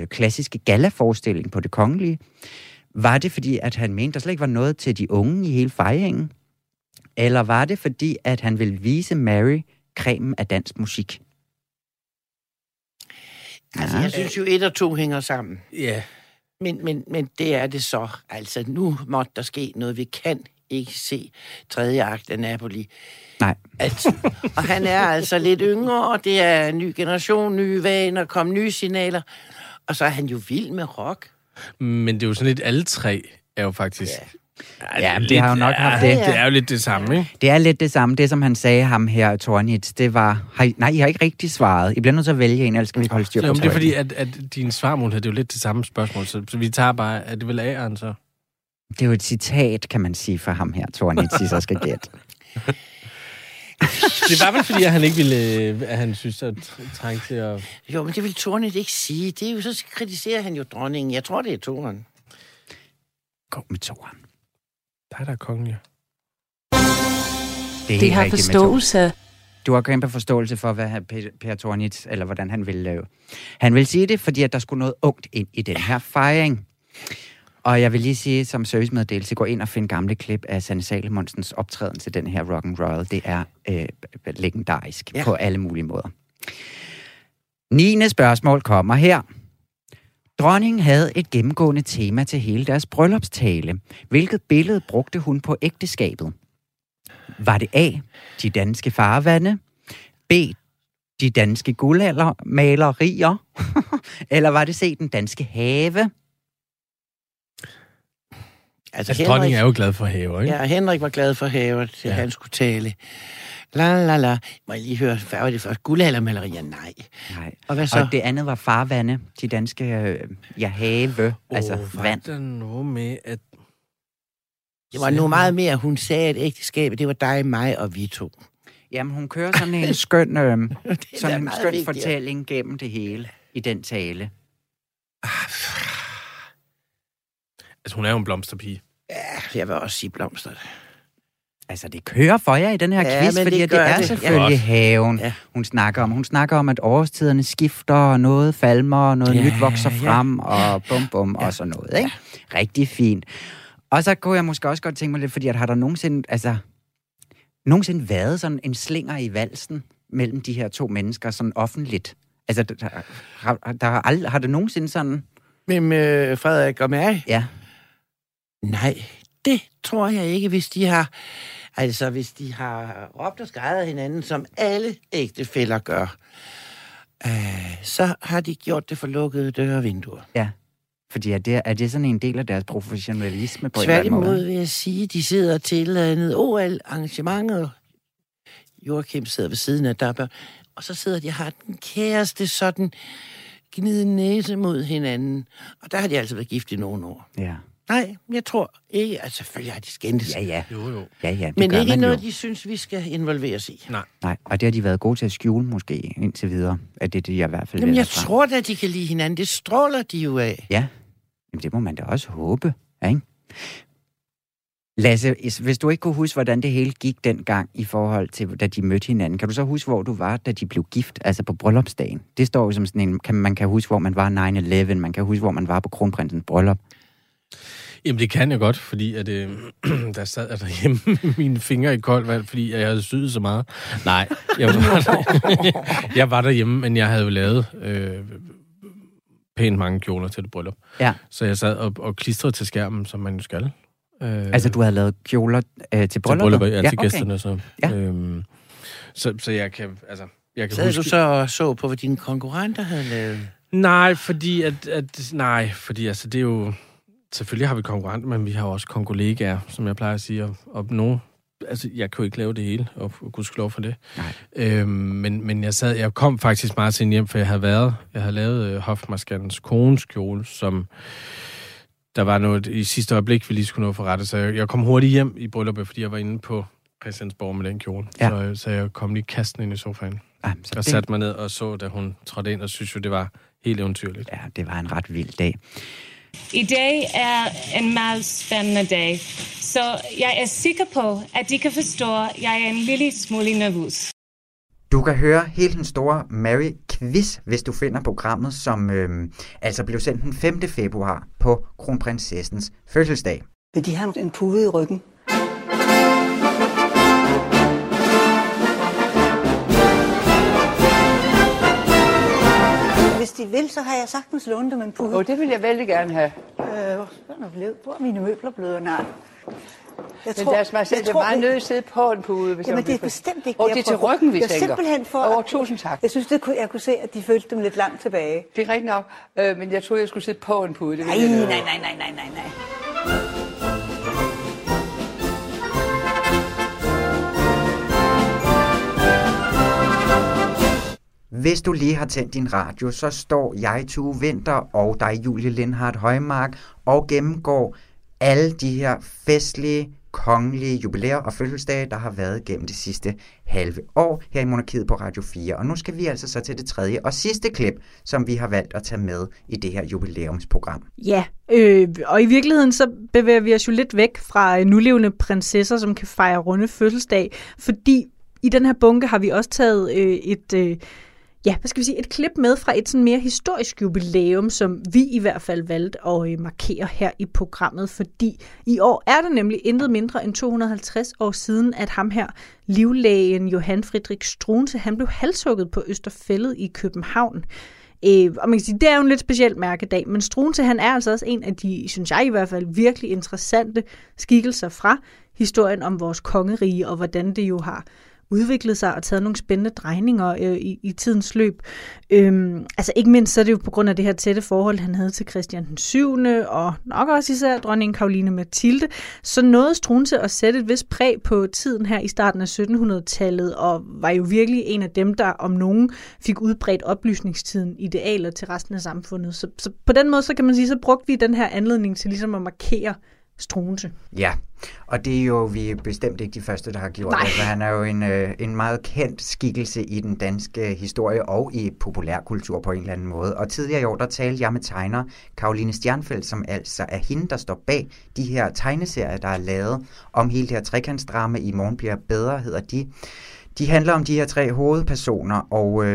klassiske galaforestilling på det kongelige? Var det, fordi at han mente, der slet ikke var noget til de unge i hele fejringen? Eller var det, fordi at han ville vise Mary cremen af dansk musik? Altså, jeg synes jo, 1 og 2 hænger sammen. Ja. Men det er det så. Altså, nu måtte der ske noget, vi kan ikke se 3. akt af Napoli. Nej. Altså. Og han er altså lidt yngre, og det er en ny generation, nye vaner, kom nye signaler. Og så er han jo vild med rock. Men det er jo sådan lidt, alle tre er jo faktisk... Ja, det har jo nok haft det. Det er jo lidt det samme, ikke? Det er lidt det samme. Det, som han sagde ham her, Thornitz, det var... Nej, I har ikke rigtig svaret. I bliver nødt til at vælge en, eller skal vi holde styr på det? Det er fordi, at din svarmulighed, det er jo lidt det samme spørgsmål. Så vi tager bare, er det vel A'eren så? Det er jo et citat, kan man sige, fra ham her, Thornitz, I så skal gætte. Det var vel fordi, at han ikke ville... At han synes, at trængte til at... Jo, men det ville Thornitz ikke sige. Det er jo, så kritiserer han jo dronningen. Jeg tror, det er Toren. Gå med Toren. dig, der er kongen, ja. Det har forståelse. Du har kæmpe forståelse for, hvad Per Thornitz, eller hvordan han ville lave. Han vil sige det, fordi at der skulle noget ungt ind i den her fejring. Og jeg vil lige sige, som servicemeddelelse, gå ind og find gamle klip af Sanne Salomonsens optræden til den her rock'n'roll. Det er legendarisk på alle mulige måder. 9. spørgsmål kommer her. Dronningen havde et gennemgående tema til hele deres bryllupstale. Hvilket billede brugte hun på ægteskabet? Var det A, de danske farvande, B, de danske guldaldermalerier, eller var det C, den danske have? Altså, Henrik er jo glad for have, ikke? Ja, Henrik var glad for have, til han skulle tale. La, la, la. Må jeg lige høre, hvad var det først? Guldaldermalerier? Nej. Og hvad så? Og det andet var farvande, de danske have, altså vand. Var der noget med, at det var nu meget mere, hun sagde, at ægteskabet, det var dig, mig og vi to. Jamen, hun kører sådan en skøn, sådan en skøn fortælling gennem det hele i den tale. Altså, hun er jo en blomsterpige. Ja, jeg vil også sige blomster. Altså, det kører for jer i den her quiz, fordi det er selvfølgelig haven, hun snakker om. Hun snakker om, at årstiderne skifter, og noget falmer, og noget nyt vokser frem, og bum, og sådan noget, ikke? Rigtig fint. Og så kunne jeg måske også godt tænke mig lidt, fordi at har der nogensinde været sådan en slinger i valsen mellem de her to mennesker, sådan offentligt? Altså, har det nogensinde sådan... Med Frederik og Mary? Ja. Nej, det tror jeg ikke, hvis de har råbt og skreget hinanden, som alle ægtefæller gør, så har de gjort det for lukkede døre og vinduer. Ja. Fordi er det sådan en del af deres professionalisme på en eller anden måde? Tværtimod vil jeg sige, de sidder til et eller andet OL-arrangementet. Joachim sidder ved siden af der, og så sidder de og har den kæreste sådan gnide næse mod hinanden. Og der har de altså været gift i nogle år. Ja. Nej, jeg tror ikke. Altså, selvfølgelig har de skændtes. Ja. Jo. Men ikke noget, de synes, vi skal involveres i. Nej, og det har de været gode til at skjule, måske, indtil videre. Er det, de i hvert fald... Jamen, jeg tror da, de kan lide hinanden. Det stråler de jo af. Ja. Jamen, det må man da også håbe, ikke? Lasse, hvis du ikke kunne huske, hvordan det hele gik dengang i forhold til, da de mødte hinanden, kan du så huske, hvor du var, da de blev gift, altså på bryllupsdagen? Det står jo som sådan en... Man kan huske, hvor man var 9/11, man kan huske, hvor man var på kronprinsens bryllup. Jamen, det kan jeg godt, fordi at, der sad jeg derhjemme med mine fingre i koldt vand, fordi jeg havde syet så meget. Nej, jeg var derhjemme, men jeg havde jo lavet pænt mange kjoler til det bryllup. Ja. Så jeg sad og klistrede til skærmen, som man jo skal. Altså, du havde lavet kjoler til bryllup? Til bryllup, ja, til gæsterne. Så, så jeg kan, altså... Jeg kan sad huske... du så på, hvad dine konkurrenter havde lavet? Nej, fordi altså, det er jo... Selvfølgelig har vi konkurrenter, men vi har også kollegaer, som jeg plejer at sige, og nogen... Altså, jeg kunne ikke lave det hele, og gudskelov for det. Men jeg kom faktisk meget sent hjem, for jeg havde lavet hofmarskalens kones kjole, som der var noget i sidste øjeblik, vi lige skulle nå at forrette. Så jeg kom hurtigt hjem i brylluppet, fordi jeg var inde på Christiansborg med den kjole. Ja. Så jeg kom lige kasten ind i sofaen. Jamen, og satte mig ned og så, da hun trådte ind, og synes jo, det var helt eventyrligt. Ja, det var en ret vild dag. I dag er en meget spændende dag, så jeg er sikker på, at de kan forstå, at jeg er en lille smule nervøs. Du kan høre hele den store Mary-quiz, hvis du finder programmet, som altså blev sendt den 5. februar på kronprinsessens fødselsdag. Vil de have en pude i ryggen? Hvis de vil, så har jeg sagtens lånet dem en pude. Åh, det vil jeg vældig gerne have. Hvor er mine møbler blevet? Nej. Jeg tror, det er meget nødt at sidde på en pude. Hvis jamen, det er bestemt ikke det er til ryggen, vi tænker. Simpelthen for... tusind tak. Jeg synes, jeg kunne se, at de følte dem lidt langt tilbage. Det er rigtigt nok, men jeg troede, jeg skulle sidde på en pude. Nej. Hvis du lige har tændt din radio, så står jeg, Tue Winther, og dig, Julia Lindhardt Højmark, og gennemgår alle de her festlige kongelige jubilæer og fødselsdage, der har været gennem det sidste halve år her i Monarkiet på Radio 4. Og nu skal vi altså så til det tredje og sidste klip, som vi har valgt at tage med i det her jubilæumsprogram. Ja, og i virkeligheden så bevæger vi os jo lidt væk fra nulevende prinsesser, som kan fejre runde fødselsdag, fordi i den her bunke har vi også taget et klip med fra et sådan mere historisk jubilæum, som vi i hvert fald valgte at markere her i programmet, fordi i år er det nemlig intet mindre end 250 år siden, at ham her, livlægen Johann Friedrich Struensee, han blev halshugget på Østerfællet i København. Og man kan sige, det er jo en lidt speciel mærkedag, men Struensee, han er altså også en af de, synes jeg i hvert fald, virkelig interessante skikkelser fra historien om vores kongerige, og hvordan det jo har udviklet sig og taget nogle spændende drejninger i tidens løb. Ikke mindst så er det jo på grund af det her tætte forhold, han havde til Christian den 7. og nok også især dronning Caroline Mathilde, så nåede Struensee at sætte et vist præg på tiden her i starten af 1700-tallet, og var jo virkelig en af dem, der om nogen fik udbredt oplysningstiden idealer til resten af samfundet. Så på den måde, så kan man sige, så brugte vi den her anledning til ligesom at markere Struensee. Ja, og det er jo vi bestemt ikke de første, der har gjort det, for han er jo en meget kendt skikkelse i den danske historie og i populærkultur på en eller anden måde. Og tidligere i år, der talte jeg med tegner Karoline Stjernfeldt, som altså er hende, der står bag de her tegneserier, der er lavet om hele det her trekantsdrama, I morgen bliver bedre, hedder de. De handler om de her tre hovedpersoner, og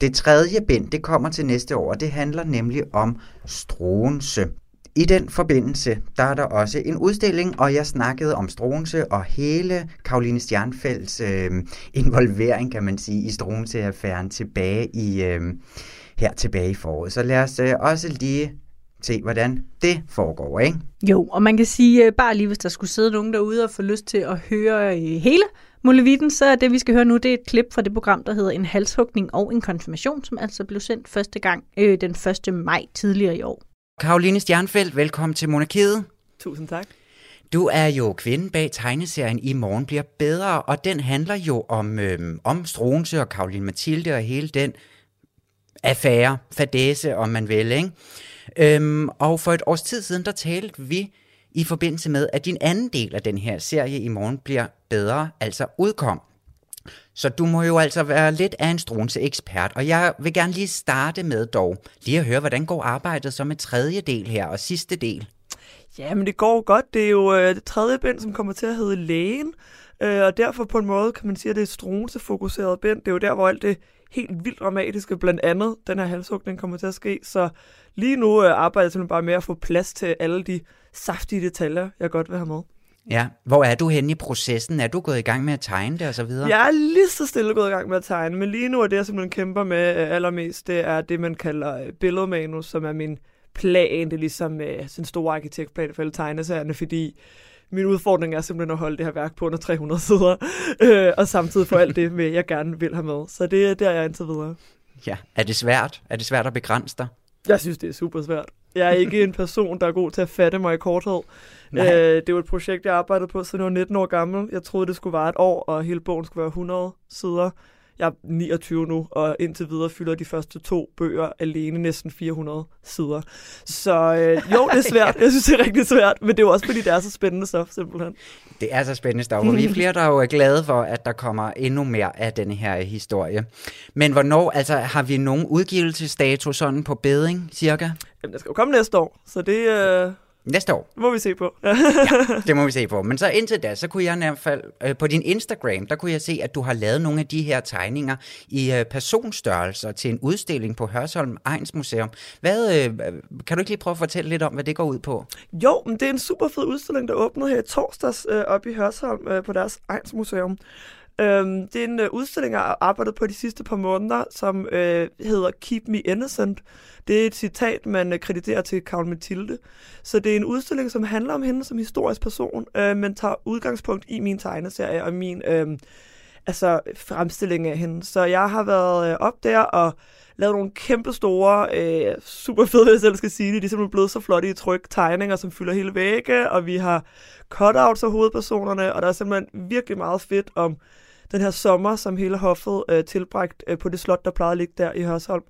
det tredje bind, det kommer til næste år, og det handler nemlig om Struensee. I den forbindelse, der er der også en udstilling, og jeg snakkede om Struensee og hele Caroline Stjernfeldts involvering, kan man sige, i Struensee-affæren tilbage i foråret. Så lad os også lige se, hvordan det foregår, ikke? Jo, og man kan sige, bare lige hvis der skulle sidde nogen derude og få lyst til at høre hele molevitten, så er det, vi skal høre nu, det er et klip fra det program, der hedder En halshugning og en konfirmation, som altså blev sendt første gang den 1. maj tidligere i år. Caroline Stjernfeldt, velkommen til Monarkiet. Tusind tak. Du er jo kvinden bag tegneserien I morgen bliver bedre, og den handler jo om Struensee og Caroline Mathilde og hele den affære, fadæse om man vil, ikke? Og for et års tid siden, der talte vi i forbindelse med, at din anden del af den her serie I morgen bliver bedre, altså udkom. Så du må jo altså være lidt af en Struensee-ekspert, og jeg vil gerne lige starte med lige at høre, hvordan går arbejdet så med tredje del her og sidste del? Ja, men det går godt. Det er jo det tredje bind, som kommer til at hedde Lægen, og derfor på en måde kan man sige, at det er et Struensee-fokuseret bind. Det er jo der, hvor alt det helt vildt dramatiske, blandt andet den her halshugning kommer til at ske, så lige nu arbejder jeg simpelthen bare med at få plads til alle de saftige detaljer, jeg godt vil have med. Ja, hvor er du henne i processen? Er du gået i gang med at tegne det og så videre? Jeg er lige så stille gået i gang med at tegne, men lige nu er det, jeg simpelthen kæmper med allermest, det er det, man kalder billedmanus, som er min plan. Det er ligesom sådan en stor arkitektplan for alle tegneserierne, fordi min udfordring er simpelthen at holde det her værk på under 300 sider, og samtidig få alt det med, jeg gerne vil have med. Så det er der, jeg er indtil videre. Ja, er det svært? Er det svært at begrænse dig? Jeg synes, det er super svært. Jeg er ikke en person, der er god til at fatte mig i korthed. Det var et projekt, jeg arbejdede på, siden jeg var 19 år gammel. Jeg troede, det skulle være et år, og hele bogen skulle være 100 sider. Jeg er 29 nu, og indtil videre fylder de første 2 bøger alene næsten 400 sider. Så jo, det er svært. Jeg synes, det er rigtig svært, men det er jo også, fordi det er så spændende stof, simpelthen. Det er så spændende stof, og vi er flere, der er jo glade for, at der kommer endnu mere af denne her historie. Men hvornår, altså har vi nogen udgivelsesdato sådan på beding, cirka? Jamen, der skal jo komme næste år, så det... Næste år. Det må vi se på. Ja, det må vi se på. Men så indtil da, så kunne jeg i hvert fald på din Instagram, der kunne jeg se, at du har lavet nogle af de her tegninger i personstørrelser til en udstilling på Hørsholm Egnsmuseum. Kan du ikke lige prøve at fortælle lidt om, hvad det går ud på? Jo, men det er en super fed udstilling, der åbnede her i torsdags oppe i Hørsholm på deres Egnsmuseum. Det er en udstilling, jeg har arbejdet på de sidste par måneder, som hedder Keep Me Innocent. Det er et citat, man krediterer til Caroline Mathilde. Så det er en udstilling, som handler om hende som historisk person, men tager udgangspunkt i min tegneserie og min fremstilling af hende. Så jeg har været op der og lavet nogle kæmpe store, super fede, hvis jeg selv skal sige det. De er simpelthen blevet så flotte i tryk, tegninger, som fylder hele vægge, og vi har cutouts af hovedpersonerne, og der er simpelthen virkelig meget fedt om den her sommer, som hele hoffet tilbragt på det slot, der plejede at ligge der i Hørsholm.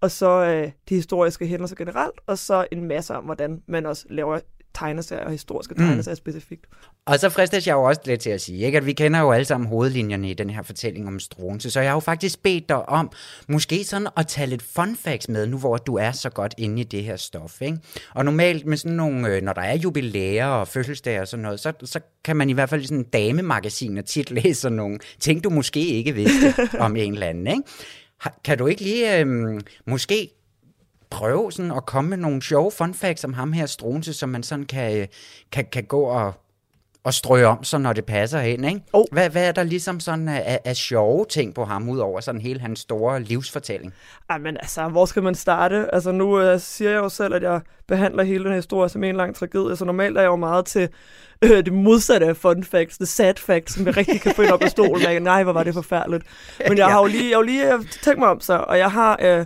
Og så de historiske hændelser generelt, og så en masse om, hvordan man også laver tegneserier og historiske tegneserier specifikt. Og så fristes jeg jo også lidt til at sige, ikke? At vi kender jo alle sammen hovedlinjerne i den her fortælling om Struensee, så jeg har jo faktisk bedt dig om måske sådan at tage lidt fun facts med, nu hvor du er så godt inde i det her stof, ikke? Og normalt med sådan nogle, når der er jubilæer og fødselsdage og sådan noget, så kan man i hvert fald i sådan en damemagasin og tit læse sådan nogle ting, du måske ikke vidste om en eller anden, ikke? Kan du ikke lige måske prøve sådan at komme med nogle sjove fun facts om ham her Struensee, som man sådan kan gå og strø om, så når det passer hen, ikke? Oh. Hvad er der ligesom sådan af sjove ting på ham, ud over sådan hele hans store livsfortælling? Ej, men altså, hvor skal man starte? Altså, nu siger jeg jo selv, at jeg behandler hele den her historie som en lang tragedie, så normalt er jeg jo meget til det modsatte af fun facts, the sad facts, som jeg rigtig kan finde op af stolen af. Nej, hvor var det forfærdeligt. Men jeg har jo lige tænkt mig om så, og jeg har...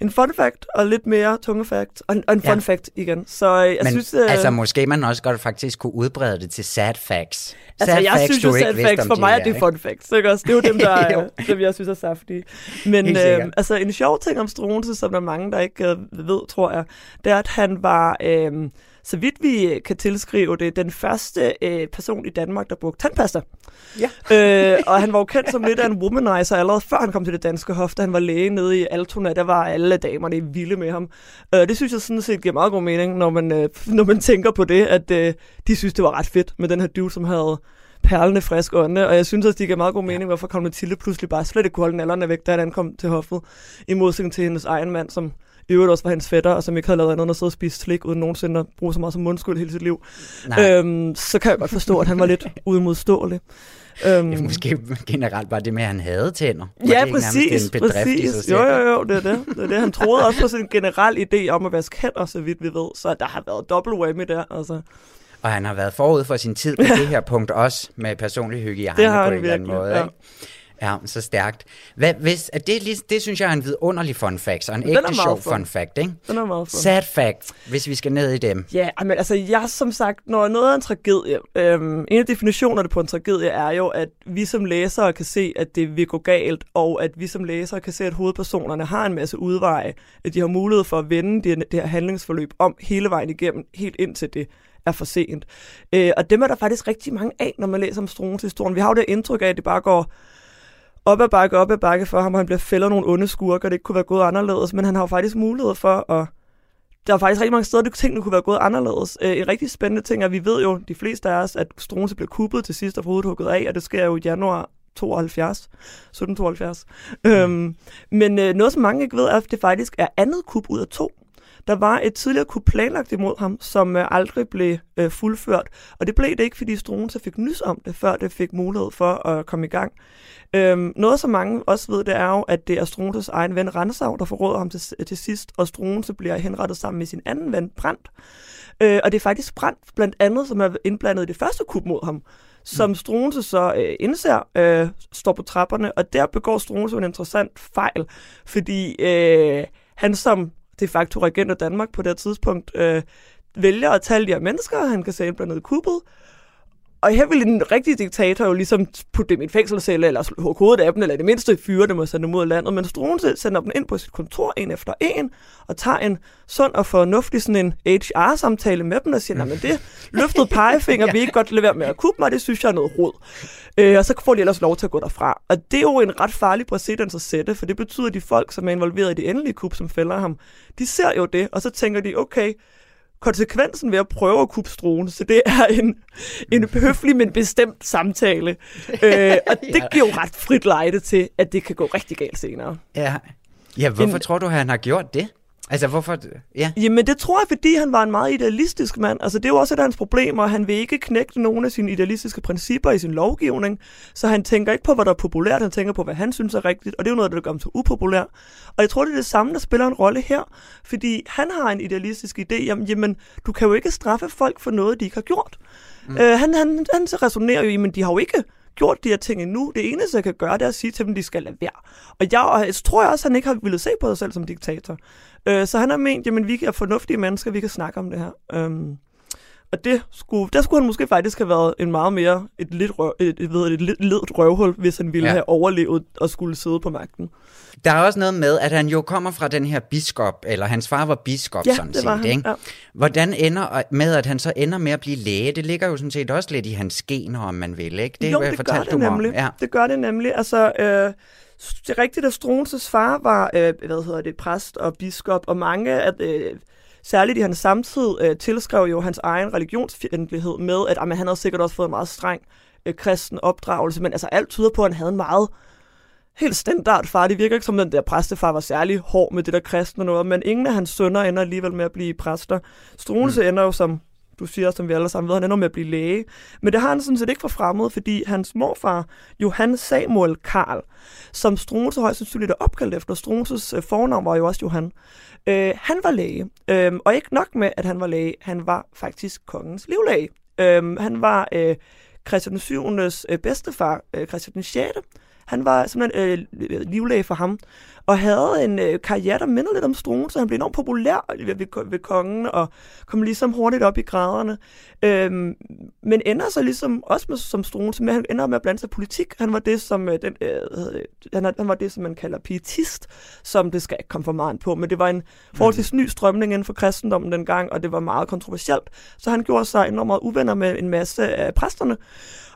en fun fact og lidt mere tunge fact, og en fun fact igen. Så jeg synes... Altså, måske man også godt faktisk kunne udbrede det til sad facts. Altså, sad jeg facts, synes jo sad facts, for mig er det fun facts, ikke også? Det er jo dem, der dem, jeg synes er saftige. Men altså, en sjov ting om Struensee, som der er mange, der ikke ved, tror jeg, det er, at han var... så vidt vi kan tilskrive det, den første person i Danmark, der brugte tandpasta. Ja. Og han var jo kendt som lidt af en womanizer allerede før han kom til det danske hof, da han var læge nede i Altona, der var alle damerne vilde med ham. Det synes jeg sådan set giver meget god mening, når man tænker på det, at de synes, det var ret fedt med den her dude, som havde perlende frisk ånde, og jeg synes også, det giver meget god mening, hvorfor kom Mathilde pludselig bare slet ikke kunne holde nallerne væk, da han kom til hoffet, i modsætning til hendes egen mand, som i øvrigt også var hans fætter, og som ikke havde lavet andet end at sidde og spise slik, uden nogensinde at bruge så meget som mundskyld hele sit liv. Så kan jeg godt forstå, at han var lidt udmodståelig. Det er måske generelt bare det med, at han havde tænder. Ja, præcis. Jo, det er det. Han troede også på sådan en generel idé om at vaske hænder, så vidt vi ved. Så der har været double whammy der, altså. Og han har været forud for sin tid på det her punkt også, med personlig hygiejne på en eller anden måde. Ja. Ja, så stærkt. Det synes jeg er en vidunderlig fun fact, og en ægte sjov fun fact, ikke? Den er meget fun. Sad fact, hvis vi skal ned i dem. Ja, men altså jeg som sagt, når noget er en tragedie, en af definitionerne på en tragedie er jo, at vi som læsere kan se, at det vil gå galt, og at vi som læsere kan se, at hovedpersonerne har en masse udveje, at de har mulighed for at vende det her handlingsforløb om hele vejen igennem, helt indtil det er for sent. Og dem er der faktisk rigtig mange af, når man læser om Struensee-historien. Vi har jo det indtryk af, at det bare går... op ad bakke for ham, og han bliver fældet nogle onde skurker, det ikke kunne være gået anderledes, men han har jo faktisk mulighed for, og der er faktisk rigtig mange steder, tingene kunne være gået anderledes. En rigtig spændende ting er, at vi ved jo, de fleste af os, at Struensee blev kuppet til sidst og hovedet hugget af, og det sker jo i januar 1772. Men noget, som mange ikke ved, er, at det faktisk er andet kup ud af 2. Der var et tidligere kup planlagt imod ham, som aldrig blev fuldført. Og det blev det ikke, fordi Struensee fik nys om det, før det fik mulighed for at komme i gang. Noget, som mange også ved, det er jo, at det er Struensees egen ven Rantzau, der forråder ham til sidst. Og Struensee bliver henrettet sammen med sin anden ven, Brandt. Og det er faktisk Brandt, blandt andet, som er indblandet i det første kup mod ham. Som Struensee så indser, står på trapperne. Og der begår Struensee en interessant fejl, fordi han som... de facto regent af Danmark på det tidspunkt, vælger at tage de her mennesker, han kan sætte blandt andet kuppet. Og her ville en rigtig diktator jo ligesom putte dem i en fængselscelle, eller hugge hovedet af dem, eller i det mindste fyre dem og sende dem ud af landet. Men Struensee sender dem ind på sit kontor, en efter en, og tager en sund og fornuftig sådan en HR-samtale med dem, og siger, men det løftede pegefinger, vi ikke godt lade være med at kuppe mig, det synes jeg er noget rod. Og så får de ellers lov til at gå derfra. Og det er jo en ret farlig præcedens at sætte, for det betyder, at de folk, som er involveret i det endelige kup, som fælder ham, de ser jo det, og så tænker de, okay, konsekvensen ved at prøve at kuppe Struensee, så det er en høflig, men bestemt samtale. Og det giver jo ret frit lejde til, at det kan gå rigtig galt senere. Ja, hvorfor tror du, han har gjort det? Altså, hvorfor? Ja. Jamen, det tror jeg, fordi han var en meget idealistisk mand. Altså, det er jo også et af hans problemer. Han vil ikke knægte nogen af sine idealistiske principper i sin lovgivning, så han tænker ikke på, hvad der er populært. Han tænker på, hvad han synes er rigtigt, og det er jo noget, der gør ham så upopulær. Og jeg tror, det er det samme, der spiller en rolle her, fordi han har en idealistisk idé. Jamen, du kan jo ikke straffe folk for noget, de ikke har gjort. Han så resonerer jo i, men de har jo ikke gjort de her ting endnu. Det eneste, jeg kan gøre, det er at sige til dem, de skal lade være. Og jeg tror også, han ikke har ville se på sig selv som diktator. Så han har ment, jamen vi er fornuftige mennesker, vi kan snakke om det her. Og det skulle, der skulle han måske faktisk have været en meget mere et lidt røvhul, hvis han ville have overlevet og skulle sidde på magten. Der er også noget med, at han jo kommer fra den her biskop, eller hans far var biskop, sådan set. Ikke? Ja. Hvordan ender med, at han så ender med at blive læge? Det ligger jo sådan set også lidt i hans gener, om man vil, ikke? Det, jo, det gør det nemlig. Ja. Det gør det nemlig. Altså, det er rigtigt, at Struensees far var, præst og biskop, og mange af... Særligt i hans samtid tilskrev jo hans egen religionsfjendtlighed med, at han havde sikkert også fået en meget streng kristen opdragelse, men altså alt tyder på, at han havde en meget helt standard far. Det virker ikke som, den der præstefar var særlig hård med det der kristne noget, men ingen af hans sønner ender alligevel med at blive præster. Struensee ender jo, som du siger, som vi alle sammen ved, han ender med at blive læge. Men det har han sådan set ikke for fremmed, fordi hans morfar, Johann Samuel Karl, som Struensee højst sandsynligt er opkaldt efter, Struensees fornavn var jo også Johann, han var læge. Og ikke nok med, at han var læge, han var faktisk kongens livlæge. Han var Christian 7.'s bedstefar, Christian 6. Han var simpelthen livlæge for ham, og havde en karriere, der minder lidt om Struensee. Han blev enormt populær ved kongen, og kom ligesom hurtigt op i graderne. Men ender så ligesom også med, som Struensee, men han ender med at blande sig i politik. Han var det, som man kalder pietist, som det skal ikke komme for meget an på, men det var en forholdsvis ny strømning inden for kristendommen dengang, og det var meget kontroversielt. Så han gjorde sig enormt meget uvenner med en masse af præsterne,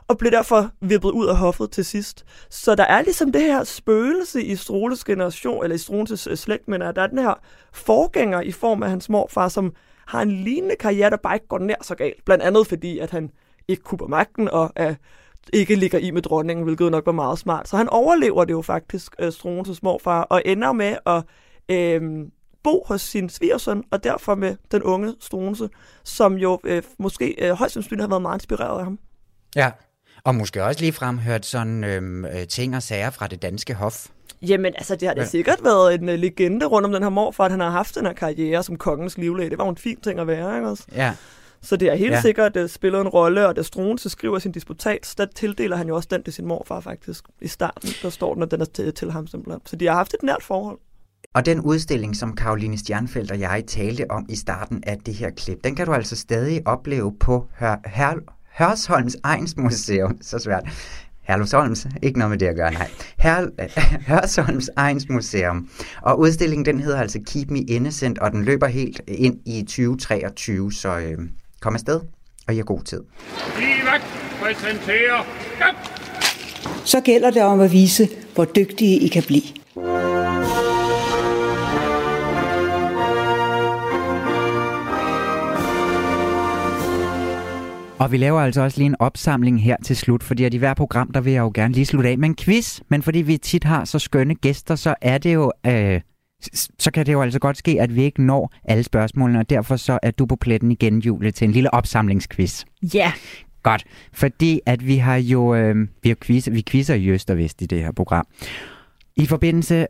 og blev derfor vippet ud af hoffet til sidst. Så der er ligesom det her spøgelse i Struensees generation, eller i Struensees slægt, men der er den her forgænger i form af hans morfar, som har en lignende karriere, der bare ikke går nær så galt. Blandt andet fordi, at han ikke kupper magten, og ikke ligger i med dronningen, hvilket nok var meget smart. Så han overlever det jo faktisk, Struensees morfar, og ender med at bo hos sin svigersøn, og derfor med den unge Struensee, som jo måske højst sandsynligt har været meget inspireret af ham. Ja. Og måske også lige fremhørt sådan ting og sager fra det danske hof. Jamen, altså, det har da sikkert været en legende rundt om den her morfar, at han har haft den her karriere som kongens livlæge. Det var jo en fin ting at være, ikke også? Ja. Så det er helt sikkert, at det spiller en rolle, og da Struensee skriver sin disputat, der tildeler han jo også den til sin morfar faktisk. I starten, der står den, at den er til ham simpelthen. Så de har haft et nært forhold. Og den udstilling, som Karoline Stjernfeldt og jeg talte om i starten af det her klip, den kan du altså stadig opleve på Hørsholms Egnsmuseum, så svært. Herlufsholms, ikke noget med det at gøre, nej. Hørsholms Egnsmuseum. Og udstillingen, den hedder altså Keep Me Innocent, og den løber helt ind i 2023, så kom afsted, og I har god tid. Så gælder det om at vise, hvor dygtige I kan blive. Og vi laver altså også lige en opsamling her til slut, fordi at i hver program, der vil jeg jo gerne lige slutte af med en quiz. Men fordi vi tit har så skønne gæster, så er det jo, så kan det jo altså godt ske, at vi ikke når alle spørgsmålene, og derfor så er du på pletten igen, Julie, til en lille opsamlingsquiz. Ja. Yeah. Godt, fordi at vi har jo vi quizzer i øst og vest i det her program. I forbindelse...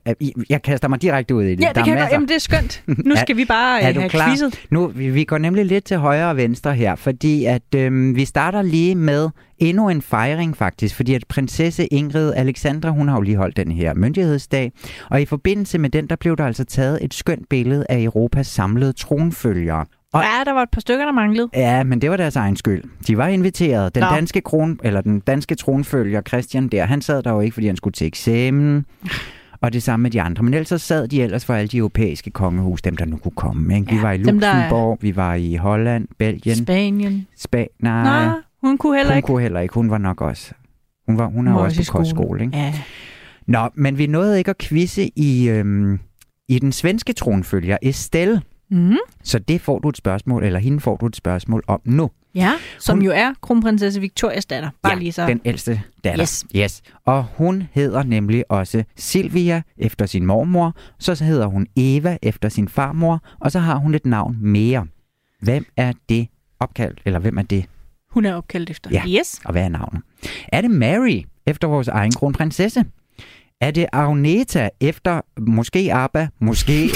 Jeg kaster mig direkte ud i det. Ja, det kan jeg. Jamen, det er skønt. Nu skal vi bare have quizet. Nu, vi går nemlig lidt til højre og venstre her, fordi at vi starter lige med endnu en fejring faktisk, fordi at prinsesse Ingrid Alexandra, hun har jo lige holdt den her myndighedsdag, og i forbindelse med den, der blev der altså taget et skønt billede af Europas samlede tronfølgere. Og, ja, der var et par stykker, der manglede. Ja, men det var deres egen skyld. De var inviteret. Den danske tronfølger, Christian der, han sad der jo ikke, fordi han skulle til eksamen. Og det samme med de andre. Men ellers sad de ellers for alle de europæiske kongehus, dem der nu kunne komme. Ikke? Ja, vi var i Luxembourg, vi var i Holland, Belgien. Spanien. Nej, hun kunne heller ikke. Hun var nok også. Hun er også på kostskole, ikke? Ja. Nå, men vi nåede ikke at quizze i den svenske tronfølger, Estelle. Mm-hmm. Så det får du et spørgsmål, eller hende får du et spørgsmål om nu. Ja, som jo er kronprinsesse Victorias datter. Den ældste datter. Yes. Og hun hedder nemlig også Silvia efter sin mormor, så hedder hun Eva efter sin farmor, og så har hun et navn mere. Hvem er det opkaldt, eller hvem er det? Hun er opkaldt efter. Ja. Yes. Og hvad er navnet? Er det Mary efter vores egen kronprinsesse? Er det Agnetha efter måske Abba, måske...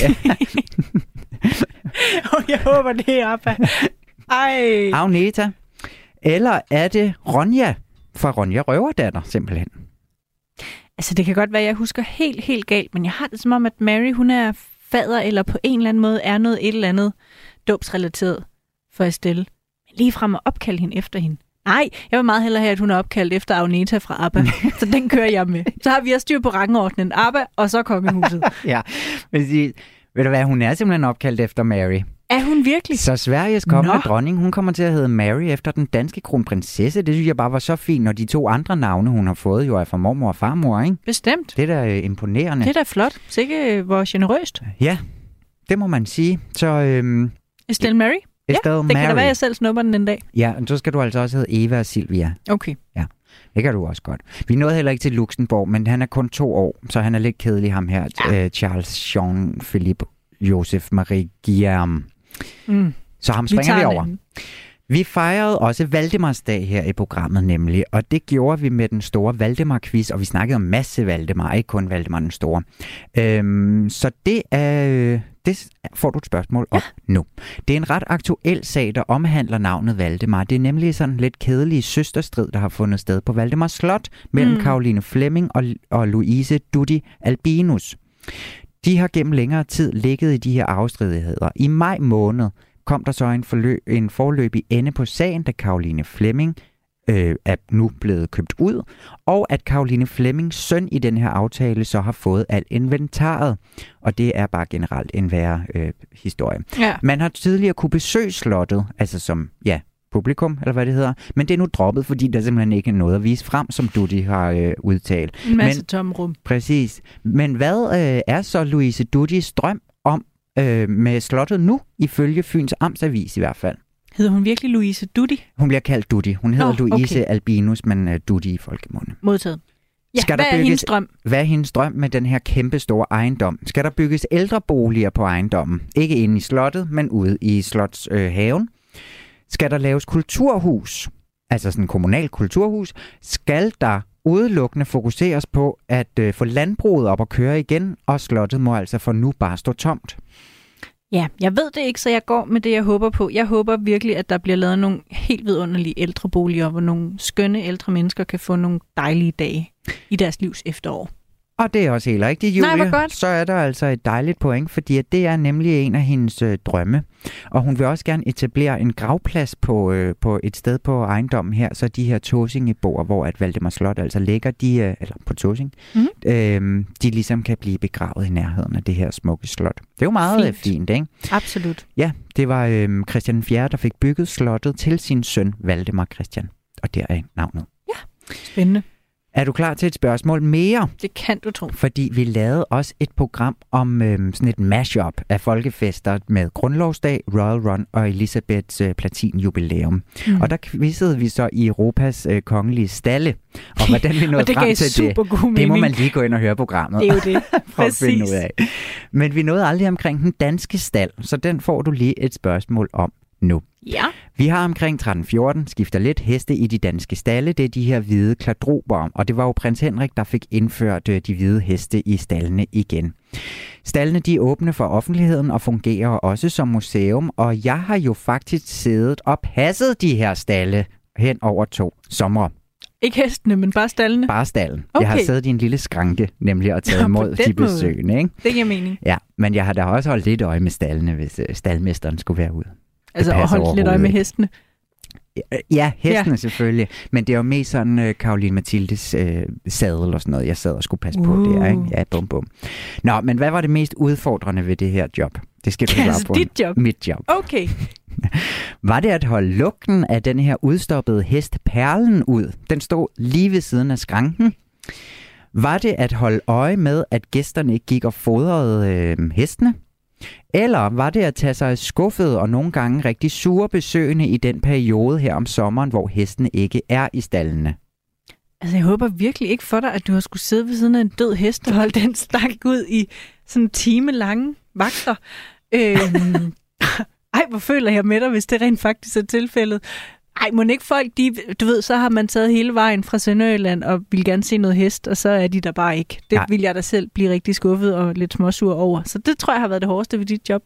Jeg håber det, Abba. Ej. Agnetha. Eller er det Ronja fra Ronja Røverdatter, simpelthen? Altså, det kan godt være, jeg husker helt, helt galt, men jeg har det som om, at Mary, hun er fader, eller på en eller anden måde er noget et eller andet dåbsrelateret for Estelle. ligefrem at opkalde hende efter hende. Nej, jeg vil meget hellere have, at hun er opkaldt efter Agnetha fra ABBA, så den kører jeg med. Så har vi også styr på rangordnen ABBA, og så kongehuset. Ja, men ved du hvad, hun er simpelthen opkaldt efter Mary. Er hun virkelig? Så Sveriges kommende dronning, hun kommer til at hedde Mary efter den danske kronprinsesse. Det synes jeg bare var så fint, når de to andre navne, hun har fået, jo er fra mormor og farmor, ikke? Bestemt. Det er da imponerende. Det er da flot. Sikke hvor generøst. Ja, det må man sige. Så Estelle Mary? Estelle Mary. Det kan da være, jeg selv snupper den en dag. Ja, og så skal du altså også hedde Eva og Silvia. Okay. Ja, det kan du også godt. Vi nåede heller ikke til Luxembourg, men han er kun 2 år, så han er lidt kedelig, ham her. Ja. Charles Jean-Philippe Joseph Marie Guillaume. Mm. Så ham springer vi over. Vi fejrede også Valdemarsdag her i programmet nemlig, og det gjorde vi med den store Valdemar-quiz, og vi snakkede om masse Valdemar, ikke kun Valdemar den store. Så det får du et spørgsmål op nu. Det er en ret aktuel sag, der omhandler navnet Valdemar. Det er nemlig sådan lidt kedelig søsterstrid, der har fundet sted på Valdemars Slot mellem Caroline Fleming og Louise Dutti Albinus. De har gennem længere tid ligget i de her afstridigheder. I maj måned kom der så en forløbig ende på sagen, da Caroline Fleming er nu blevet købt ud, og at Caroline Flemings søn i den her aftale så har fået alt inventaret. Og det er bare generelt en værre historie. Ja. Man har tidligere kunne besøge slottet, altså som publikum, eller hvad det hedder, men det er nu droppet, fordi der simpelthen ikke er noget at vise frem, som Dutti har udtalt. En masse tomrum. Præcis. Men hvad er så Louise Duttis drøm om med slottet nu, ifølge Fyns Amtsavis i hvert fald? Hedder hun virkelig Louise Dutti? Hun bliver kaldt Dutti. Hun hedder Louise Albinus, men Dutti i folkemunde. Modtaget. Ja, skal der bygges, hvad er hendes drøm med den her kæmpe store ejendom? Skal der bygges ældreboliger på ejendommen? Ikke inde i slottet, men ude i slotshaven. Skal der laves kulturhus, altså sådan et kommunalt kulturhus, skal der udelukkende fokuseres på at få landbruget op at køre igen, og slottet må altså for nu bare stå tomt. Ja, jeg ved det ikke, så jeg går med det, jeg håber på. Jeg håber virkelig, at der bliver lavet nogle helt vidunderlige ældreboliger, hvor nogle skønne ældre mennesker kan få nogle dejlige dage i deres livs efterår. Og det er også helt rigtigt, Julia. Nej, hvor godt. Så er der altså et dejligt point, fordi det er nemlig en af hendes drømme. Og hun vil også gerne etablere en gravplads på et sted på ejendommen her, så de her Tåsingebord, hvor at Valdemar Slot altså ligger, eller på Tåsinge, de ligesom kan blive begravet i nærheden af det her smukke slot. Det er jo meget fint, ikke? Absolut. Ja, det var Christian 4., der fik bygget slottet til sin søn Valdemar Christian, og der er navnet. Ja, spændende. Er du klar til et spørgsmål mere? Det kan du tro. Fordi vi lavede også et program om sådan et mashup af folkefester med Grundlovsdag, Royal Run og Elisabeths platinjubilæum. Og der quizzede vi så i Europas kongelige stalle, og hvordan vi nåede frem til det. Det må man lige gå ind og høre programmet. Det er jo det. Præcis. Ud af. Men vi nåede aldrig omkring den danske stald, så den får du lige et spørgsmål om nu. Ja. Vi har omkring 13-14 skifter lidt heste i de danske stalle. Det er de her hvide kladrober, og det var jo prins Henrik, der fik indført de hvide heste i stallene igen. Stallene, de er åbne for offentligheden og fungerer også som museum, og jeg har jo faktisk siddet og passet de her stalle hen over 2 somre. Ikke hestene, men bare stallene? Bare stallen. Okay. Jeg har siddet i en lille skranke, nemlig, og taget imod de besøgende. Ikke? Det giver mening. Ja, men jeg har da også holdt lidt øje med stallene, hvis staldmesteren skulle være ude. Det altså og holdt lidt øje med hestene? Ja, hestene selvfølgelig. Men det er jo mest sådan Karoline Mathildes sadel og sådan noget. Jeg sad og skulle passe på det, ikke? Ja, bum bum. Nå, men hvad var det mest udfordrende ved det her job? Det skal du svare på. Dit job? Mit job. Okay. Var det at holde lugten af den her udstoppede hest Perlen ud? Den stod lige ved siden af skranken. Var det at holde øje med, at gæsterne ikke gik og fodrede hestene? Eller var det at tage sig skuffet og nogle gange rigtig sure besøgende i den periode her om sommeren, hvor hestene ikke er i stallene? Altså, jeg håber virkelig ikke for dig, at du har skulle sidde ved siden af en død hest og holde den stank ud i sådan timelange vagter. Ej, hvor føler jeg med dig, hvis det rent faktisk er tilfældet. Ej, mon ikke folk, du ved, så har man taget hele vejen fra Sønderjylland og vil gerne se noget hest, og så er de der bare ikke. Det vil jeg da selv blive rigtig skuffet og lidt småsur over. Så det tror jeg har været det hårdeste ved dit job.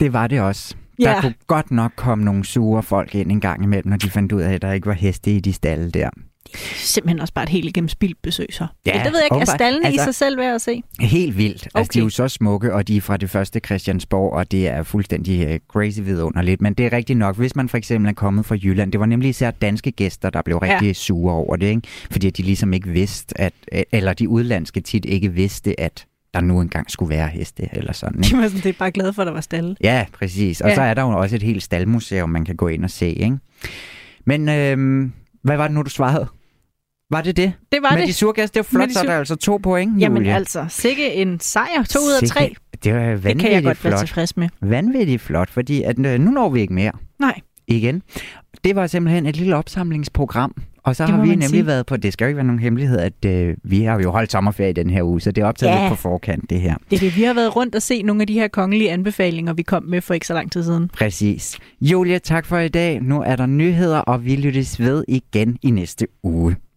Det var det også. Ja. Der kunne godt nok komme nogle sure folk ind en gang imellem, når de fandt ud af, at der ikke var heste i de stalle der. simpelthen også bare et helt igennem spildt besøg så. Ja, det ved jeg ikke. Er stallene altså, i sig selv værd at se? Helt vildt. Okay. Altså, de er jo så smukke, og de er fra det første Christiansborg, og det er fuldstændig crazy vidunderligt. Men det er rigtigt nok, hvis man for eksempel er kommet fra Jylland. Det var nemlig især danske gæster, der blev rigtig sure over det, ikke? Fordi de ligesom ikke vidste, eller de udlandske tit ikke vidste, at der nu engang skulle være heste eller sådan. Ikke? Det er bare glad for, at der var stalle. Ja, præcis. Og så er der jo også et helt staldmuseum, man kan gå ind og se. Ikke? Men hvad var det nu, du svarede? Var det det? Det var med det. De surgæster, det var flot, så der er altså 2 point, Julia. Jamen altså, sikke en sejr. 2 ud af 3. Det var vanvittigt flot. Det kan jeg godt være tilfreds med. Vanvittigt flot, fordi at, nu når vi ikke mere. Nej. Igen. Det var simpelthen et lille opsamlingsprogram. Og så har vi nemlig været på, det skal jo ikke være nogen hemmelighed, at vi har jo holdt sommerferie i den her uge, så det er optaget lidt på forkant, det her. Det er det, vi har været rundt og se nogle af de her kongelige anbefalinger, vi kom med for ikke så lang tid siden. Præcis. Julia, tak for i dag. Nu er der nyheder, og vi lyttes ved igen i næste uge.